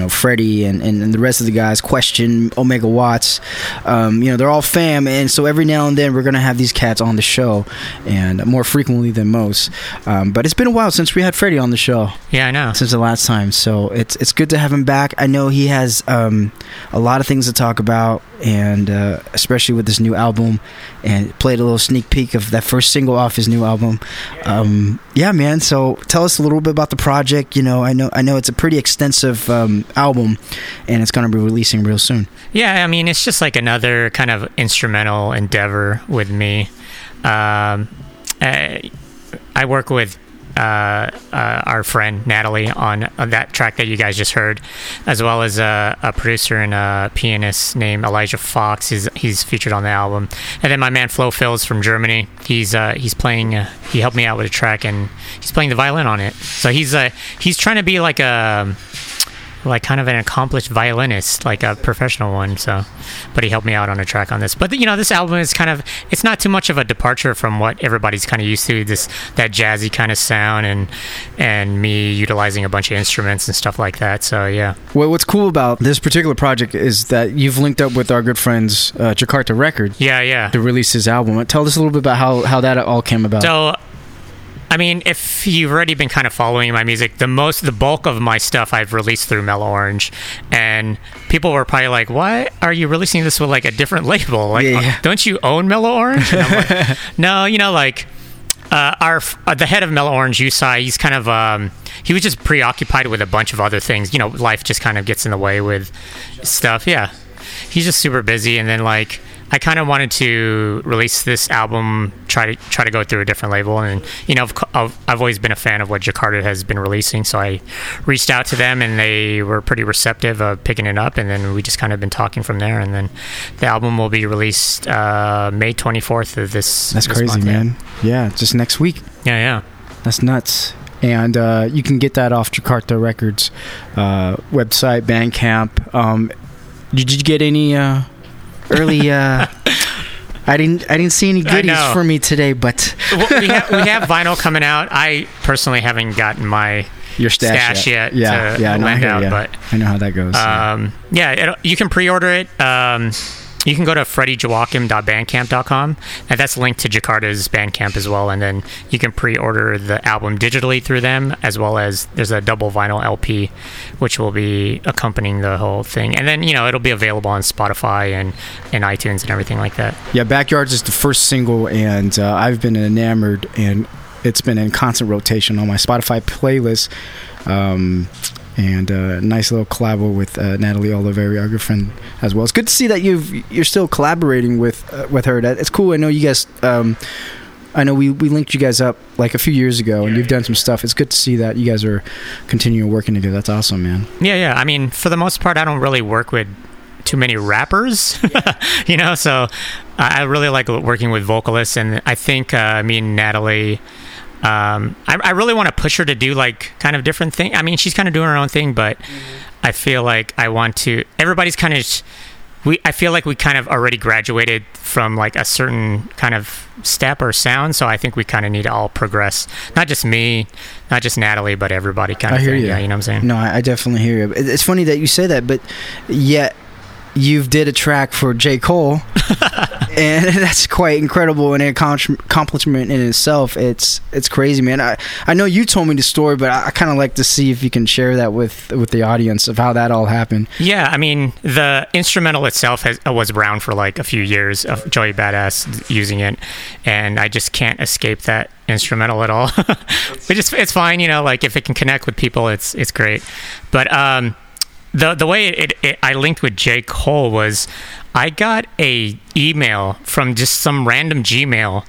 Freddie and the rest of the guys, Question, Omega Watts, you know, they're all fam. And so every now and then we're going to have these cats on the show, and more frequently than most. But it's been a while since we had Freddie on the show. Yeah, I know. Since the last time. So it's good to have him back. I know he has a lot of things to talk about, and especially with this new album, and played a little sneak peek of that first single off his new album. Yeah, man. So tell us a little bit about the project. You know, I know it's a pretty extensive album, and it's going to be releasing real soon. Yeah, I mean, it's just like another kind of instrumental endeavor with me. I work with our friend Natalie on that track that you guys just heard, as well as a producer and a pianist named Elijah Fox. He's featured on the album, and then my man Flo Phils from Germany. He's playing. He helped me out with a track, and he's playing the violin on it. So he's trying to be kind of an accomplished violinist, like a professional one. So, but he helped me out on a track on this. But this album is it's not too much of a departure from what everybody's kind of used to, that jazzy kind of sound and me utilizing a bunch of instruments and stuff like that. So yeah. Well, what's cool about this particular project is that you've linked up with our good friends Jakarta Records. Yeah. To release his album. Tell us a little bit about how that all came about. So, I mean, if you've already been kind of following my music, the bulk of my stuff I've released through Mellow Orange, and people were probably like, "Why are you releasing this with like a different label? Like, Don't you own Mellow Orange?" And I'm like, "No, the head of Mellow Orange, Yusai, he's kind of he was just preoccupied with a bunch of other things. Life just kind of gets in the way with stuff. Yeah, he's just super busy, and then like." I kind of wanted to release this album, try to go through a different label, and I've always been a fan of what Jakarta has been releasing, so I reached out to them, and they were pretty receptive of picking it up, and then we just kind of been talking from there, and then the album will be released May 24th of this. That's crazy, month, man. Yeah, just next week. Yeah. That's nuts. And you can get that off Jakarta Records website, Bandcamp. Did you get any? Early, I didn't see any goodies for me today, but we have vinyl coming out. I personally haven't gotten my your stash yet. I know how that goes. You can pre-order it. You can go to freddiejoachim.bandcamp.com, and that's linked to Jakarta's Bandcamp as well, and then you can pre-order the album digitally through them, as well as there's a double vinyl LP, which will be accompanying the whole thing. And then, it'll be available on Spotify and iTunes and everything like that. Yeah, Backyards is the first single, and I've been enamored, and it's been in constant rotation on my Spotify playlist. And a nice little collab with Natalie Oliverio, our good friend, as well. It's good to see that you're still collaborating with her. It's cool. I know you guys. I know we linked you guys up like a few years ago, and you've done some stuff. It's good to see that you guys are continuing working together. That's awesome, man. Yeah. I mean, for the most part, I don't really work with too many rappers, So I really like working with vocalists, and I think me and Natalie. I really want to push her to do like kind of different thing. I mean, she's kind of doing her own thing, but I feel like I want to. Everybody's kind of. I feel like we kind of already graduated from like a certain kind of step or sound, so I think we kind of need to all progress. Not just me, not just Natalie, but everybody. I hear you. Yeah, you know what I'm saying? No, I definitely hear you. It's funny that you say that, but yet. You've did a track for J. Cole, and that's quite incredible and an accomplishment in itself. It's crazy, man. I know you told me the story, but I kind of like to see if you can share that with the audience of how that all happened. Yeah, I mean, the instrumental itself was around for like a few years of Joey Badass using it, and I just can't escape that instrumental at all. It's fine, like if it can connect with people, it's great. But, The way I linked with J. Cole was I got a email from just some random Gmail,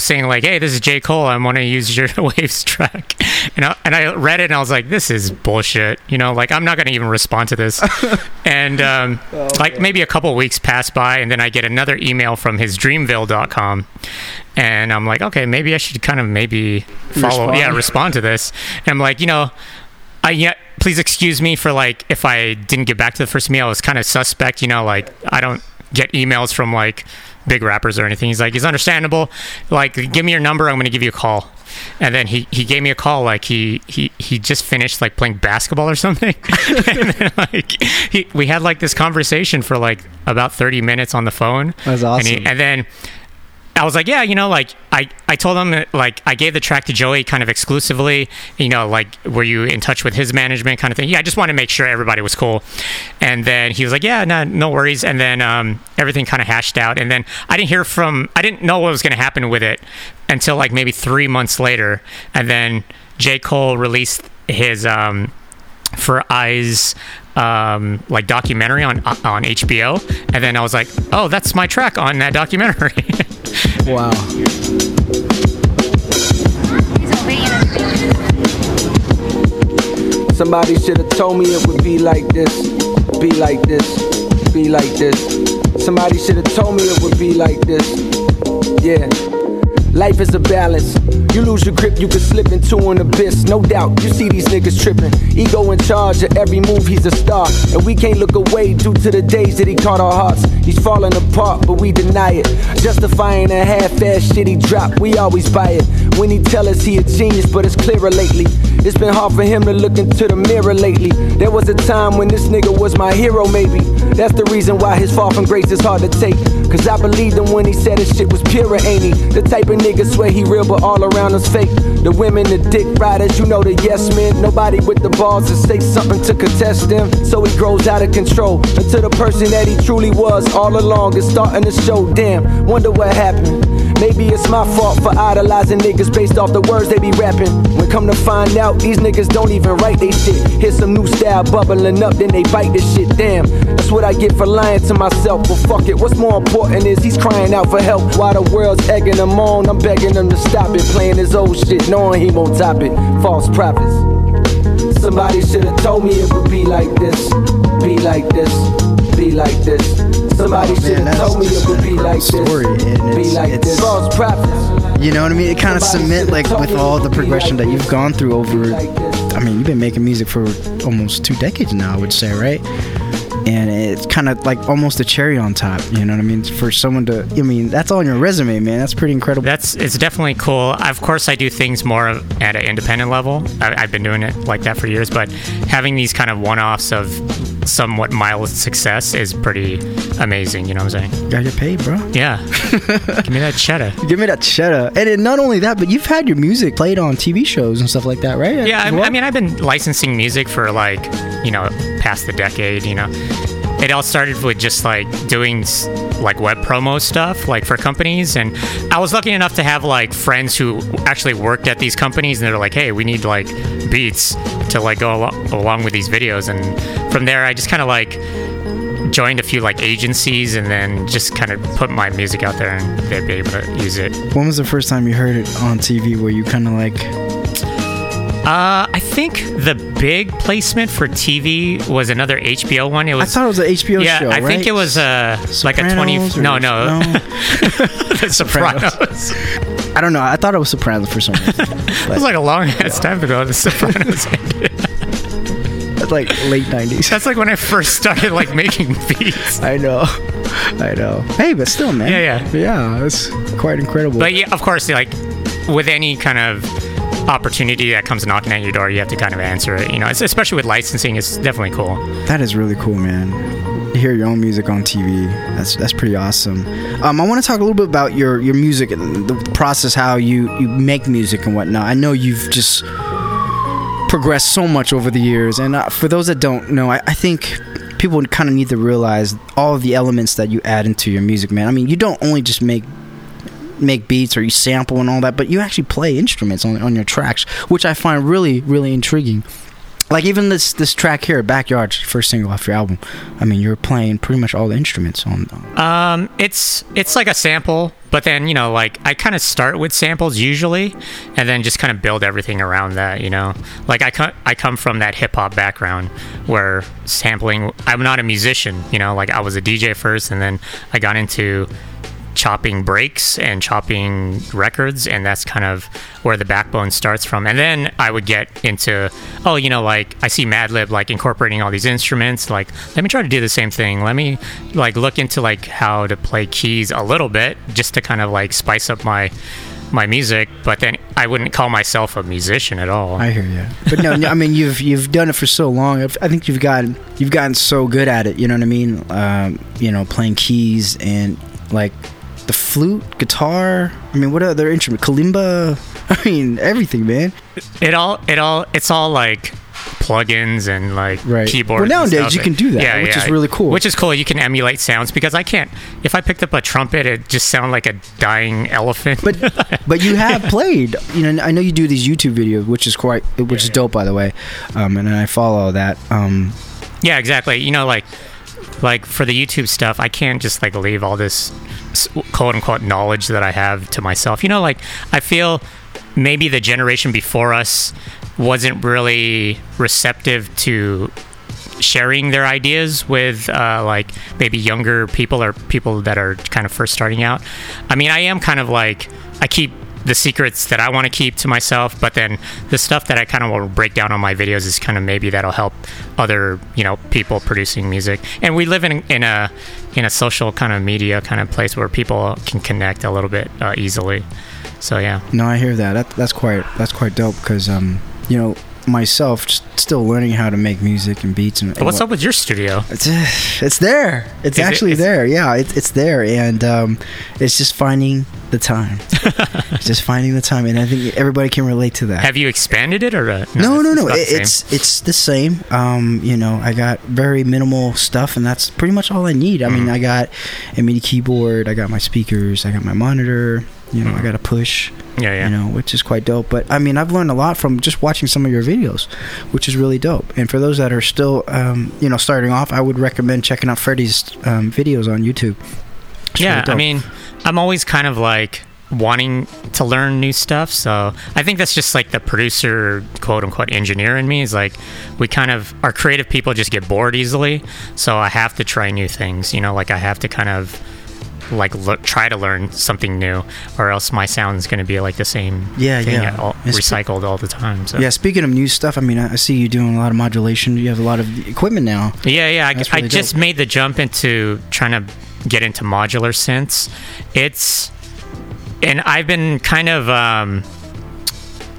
saying like, "Hey, this is J. Cole. I want to use your Waves track." And I read it and I was like, "This is bullshit." Like I'm not going to even respond to this. And maybe a couple of weeks pass by, and then I get another email from his dreamville.com. And I'm like, okay, maybe I should kind of respond to this. And I'm like, please excuse me for like if I didn't get back to the first email. I was kind of suspect, like I don't get emails from like big rappers or anything. He's like, it's understandable. Like, give me your number. I'm going to give you a call. And then he gave me a call. Like he just finished like playing basketball or something. And then like we had like this conversation for like about 30 minutes on the phone. That's awesome. And then I was like, yeah, like I told him, like I gave the track to Joey kind of exclusively, like were you in touch with his management kind of thing? Yeah, I just want to make sure everybody was cool. And then he was like, yeah, no worries. And then everything kind of hashed out. And then I didn't know what was going to happen with it until like maybe 3 months later. And then J. Cole released his For Eyes like documentary on HBO. And then I was like, oh, that's my track on that documentary. Wow. Somebody should have told me it would be like this, be like this, be like this. Somebody should have told me it would be like this. Yeah. Life is a balance. You lose your grip, you can slip into an abyss. No doubt, you see these niggas tripping. Ego in charge of every move, he's a star. And we can't look away due to the days that he caught our hearts. He's falling apart, but we deny it. Justifying a half-ass shit he dropped, we always buy it. When he tell us he a genius, but it's clearer lately. It's been hard for him to look into the mirror lately. There was a time when this nigga was my hero, maybe. That's the reason why his fall from grace is hard to take. Cause I believed him when he said his shit was purer, ain't he? The type of niggas swear he real, but all around us fake. The women, the dick riders, you know the yes men. Nobody with the balls to say something to contest them. So he grows out of control until the person that he truly was all along is starting to show. Damn, wonder what happened. Maybe it's my fault for idolizing niggas based off the words they be rapping. When come to find out, these niggas don't even write they shit. Hear some new style bubbling up, then they bite this shit. Damn, that's what I get for lying to myself. Well, fuck it, what's more important is he's crying out for help. While the world's egging him on, I'm begging him to stop it. Playing his old shit, knowing he won't top it. False prophets. Somebody should have told me it would be like this, be like this, be like this. Somebody should have told me it would be like this. It's false prophets. You know what I mean? It kind of cement like with all the progression that you've gone through over. I mean, you've been making music for almost 2 decades now, I would say, right? And it's kind of like almost a cherry on top. You know what I mean? For someone to, I mean, that's on your resume, man. That's pretty incredible. It's definitely cool. Of course, I do things more at an independent level. I've been doing it like that for years. But having these kind of one-offs of somewhat mild success is pretty amazing. You know what I'm saying? Gotta get paid, bro. Yeah. Give me that cheddar. Give me that cheddar. And it, not only that, but you've had your music played on TV shows and stuff like that, right? Yeah. I mean, I've been licensing music for like, you know, past the decade, you know. It all started with just like doing like web promo stuff like for companies, and I was lucky enough to have like friends who actually worked at these companies, and they were like, hey, we need like beats to like go along with these videos. And from there I just kind of like joined a few like agencies and then just kind of put my music out there and they'd be able to use it. When was the first time you heard it on TV where you kind of like... I think the big placement for TV was another HBO one. It was, I thought it was an HBO show, right? Yeah, I think it was like a 20... No. The Sopranos. I don't know. I thought it was Sopranos for some reason. It was like a long-ass time ago The Sopranos ended. That's like late 90s. That's like when I first started like making beats. I know. Hey, but still, man. Yeah, that's quite incredible. But yeah, of course, like with any kind of opportunity that comes knocking at your door, you have to kind of answer it, you know. It's, especially with licensing, it's definitely cool. That is really cool, man. You hear your own music on TV. That's pretty awesome. I want to talk a little bit about your music and the process, how you make music and whatnot. I know you've just progressed so much over the years, and for those that don't know, I think people kind of need to realize all of the elements that you add into your music, man. I mean, you don't only just make beats or you sample and all that, but you actually play instruments on your tracks, which I find really, really intriguing. Like even this track here, Backyard, first single off your album, I mean, you're playing pretty much all the instruments on. It's like a sample, but then, you know, like I kind of start with samples usually and then just kind of build everything around that, you know. Like I come from that hip-hop background where sampling, I'm not a musician, you know. Like I was a DJ first and then I got into chopping breaks and chopping records, and that's kind of where the backbone starts from. And then I would get into, oh, you know, like I see Madlib like incorporating all these instruments, like let me try to do the same thing, let me like look into like how to play keys a little bit just to kind of like spice up my music. But then I wouldn't call myself a musician at all. I hear you. But no, I mean, you've done it for so long. I think you've gotten so good at it, you know what I mean? You know, playing keys and like the flute, guitar, I mean, what other instrument? Kalimba, I mean, everything, man. It's all like plugins and like keyboards. Well, nowadays you can do that, which is really cool. Which is cool. You can emulate sounds, because I can't. If I picked up a trumpet, it just sound like a dying elephant. But you have played. You know, I know you do these YouTube videos, which is dope, by the way. And I follow that. Yeah, exactly. You know, like for the YouTube stuff, I can't just like leave all this quote unquote knowledge that I have to myself. You know, like I feel maybe the generation before us wasn't really receptive to sharing their ideas with like maybe younger people or people that are kind of first starting out. I mean, I am kind of like, I keep the secrets that I want to keep to myself, but then the stuff that I kind of will break down on my videos is kind of maybe that'll help other, you know, people producing music. And we live in a social kind of media kind of place where people can connect a little bit easily. So yeah. No, I hear that. That's quite dope because you know, myself still learning how to make music and beats. And what's up with your studio? It's there. It's actually there. Yeah, it's there, and it's just finding the time. And I think everybody can relate to that. Have you expanded it or no? It's the same. You know, I got very minimal stuff, and that's pretty much all I need. I mean, I got a MIDI keyboard, I got my speakers, I got my monitor. You know, I got a push. Yeah. You know, which is quite dope. But I mean, I've learned a lot from just watching some of your videos, which is really dope. And for those that are still, you know, starting off, I would recommend checking out Freddie's videos on YouTube. It's really dope. I mean, I'm always kind of like wanting to learn new stuff. So I think that's just like the producer, quote unquote, engineer in me is like, we kind of, our creative people just get bored easily. So I have to try new things, you know, like I have to kind of try to learn something new, or else my sound's going to be like the same thing recycled all the time. So. Yeah, speaking of new stuff, I mean, I see you doing a lot of modulation. You have a lot of equipment now. Yeah. I just made the jump into trying to get into modular synths. And I've been kind of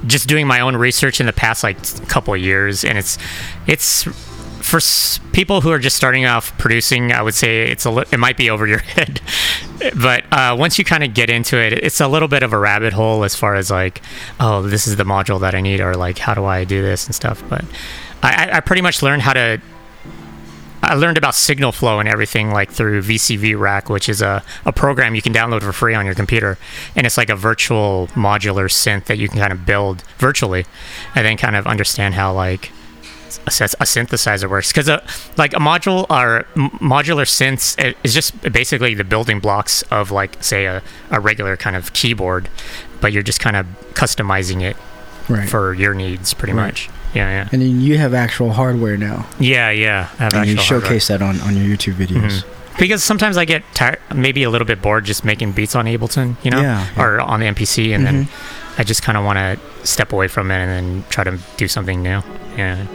just doing my own research in the past like couple of years, and it's. For people who are just starting off producing, I would say it might be over your head, but once you kind of get into it, it's a little bit of a rabbit hole as far as like, oh, this is the module that I need, or like, how do I do this and stuff. But I pretty much learned I learned about signal flow and everything like through VCV Rack, which is a program you can download for free on your computer. And it's like a virtual modular synth that you can kind of build virtually and then kind of understand how like a synthesizer works, because like a module or modular synths is just basically the building blocks of like, say, a regular kind of keyboard, but you're just kind of customizing it for your needs pretty much. Yeah. And then you have actual hardware now. Yeah. I have and you showcase hardware. That on your YouTube videos. Mm-hmm. Because sometimes I get tired, maybe a little bit bored just making beats on Ableton, you know, or on the MPC, and then I just kind of want to step away from it and then try to do something new. Yeah.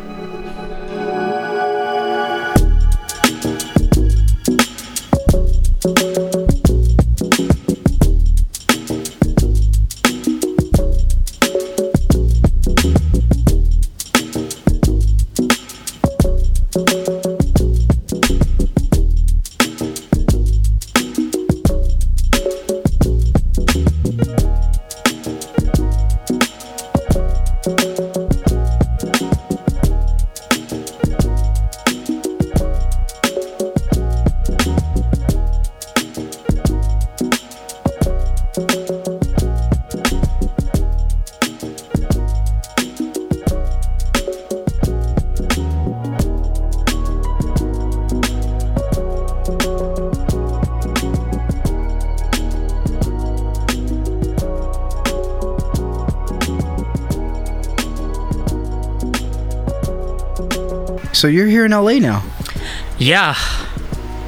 So you're here in LA now. Yeah.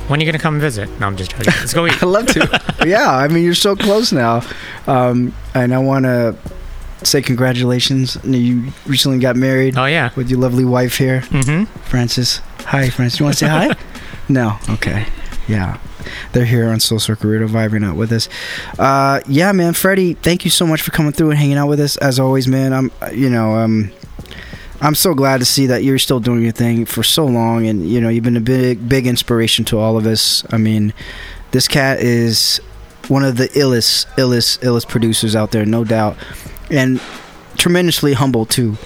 When are you going to come visit? No, I'm just joking. Let's go eat. I'd love to. Yeah. I mean, you're so close now. And I want to say congratulations. You recently got married. Oh, yeah. With your lovely wife here. Mm-hmm. Frances. Hi, Frances. You want to say hi? No. Okay. Yeah. They're here on Soul Circle Radio vibing out with us. Yeah, man. Freddie, thank you so much for coming through and hanging out with us. As always, man, I'm so glad to see that you're still doing your thing for so long, and you know, you've been a big inspiration to all of us. I mean, this cat is one of the illest producers out there, no doubt, and tremendously humble too.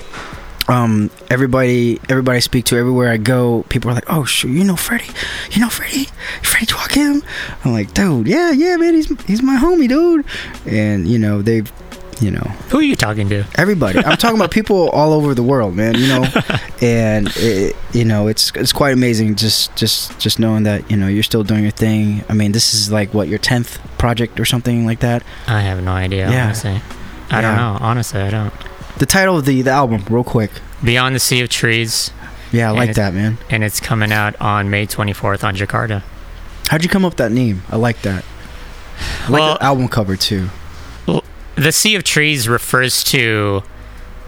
Everybody I speak to, everywhere I go, people are like, "Oh, shoot, you know Freddie, Freddie Joachim." I'm like, "Dude, yeah, man, he's my homie, dude," and you know they've. You know, who are you talking to? Everybody. I'm talking about people all over the world, man. You know, and it, you know, it's quite amazing just knowing that, you know, you're still doing your thing. I mean, this is like what, your 10th project or something like that? I have no idea. Yeah. Honestly, I don't know. Honestly, I don't. The title of the album, real quick. Beyond the Sea of Trees. Yeah, I like that, man. And it's coming out on May 24th on Jakarta. How'd you come up with that name? I like that. I like the album cover, too. Well, the Sea of Trees refers to,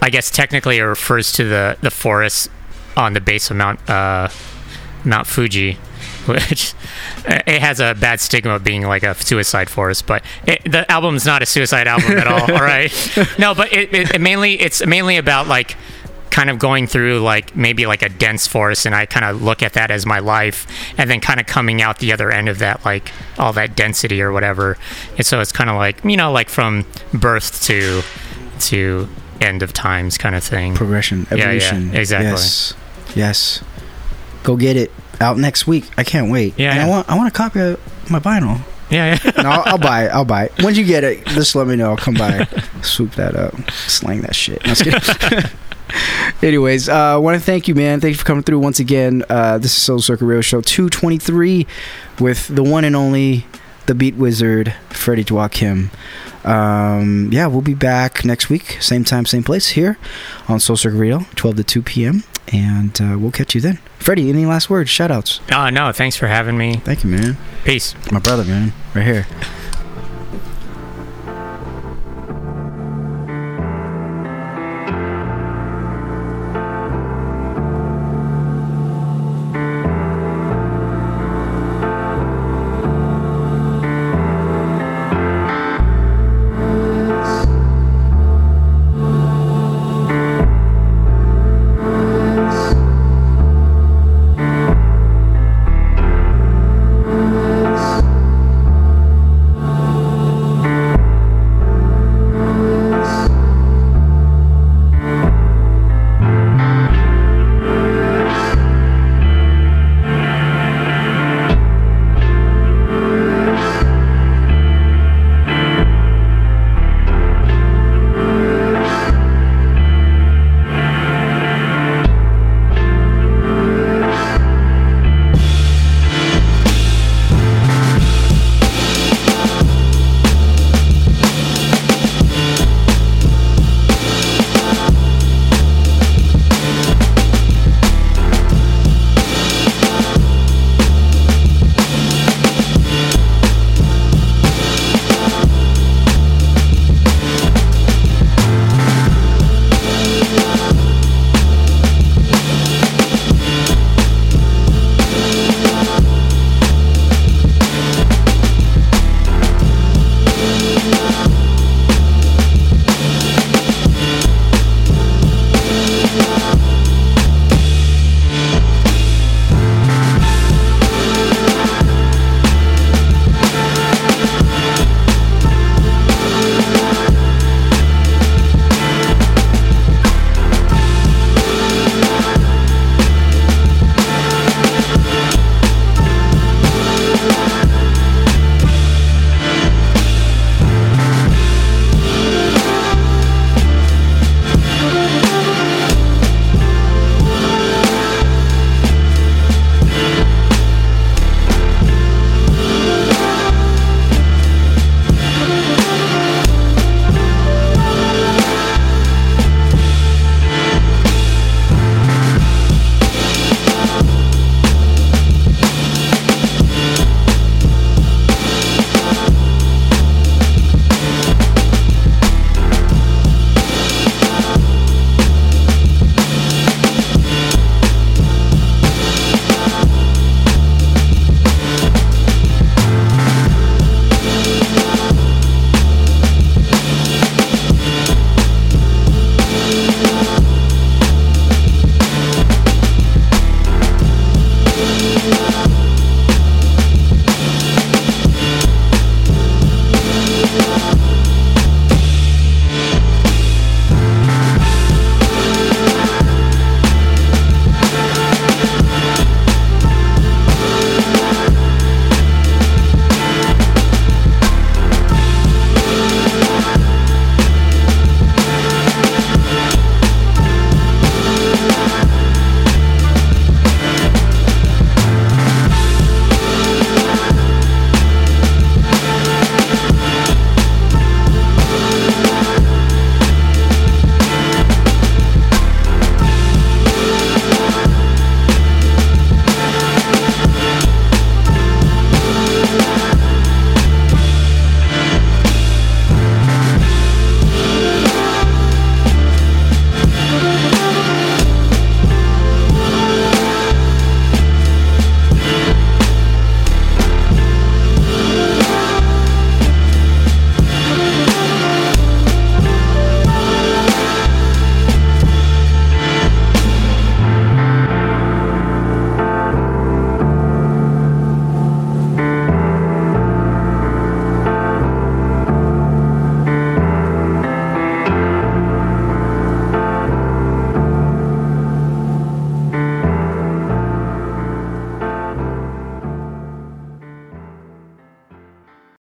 I guess technically it refers to the forest on the base of Mount Fuji, which it has a bad stigma of being like a suicide forest, but the album's not a suicide album at all. All right, no, but it's mainly about like kind of going through like maybe like a dense forest, and I kind of look at that as my life, and then kind of coming out the other end of that, like all that density or whatever. And so it's kind of like, you know, like from birth to end of times kind of thing. Progression, evolution. Yeah, exactly. Yes. Go get it. Out next week. I can't wait. Yeah, and yeah. I want a copy of my vinyl. Yeah. No, I'll buy it. Once you get it, just let me know. I'll come by, swoop that up, slang that shit. Anyways, I want to thank you, man. Thank you for coming through once again. This is Soul Circle Radio Show 223 with the one and only, the Beat Wizard, Freddie Joachim. Yeah, we'll be back next week, same time, same place, here on Soul Circle Radio, 12 to 2 p.m. And we'll catch you then. Freddie, any last words? Shout outs? No, thanks for having me. Thank you, man. Peace. My brother, man. Right here.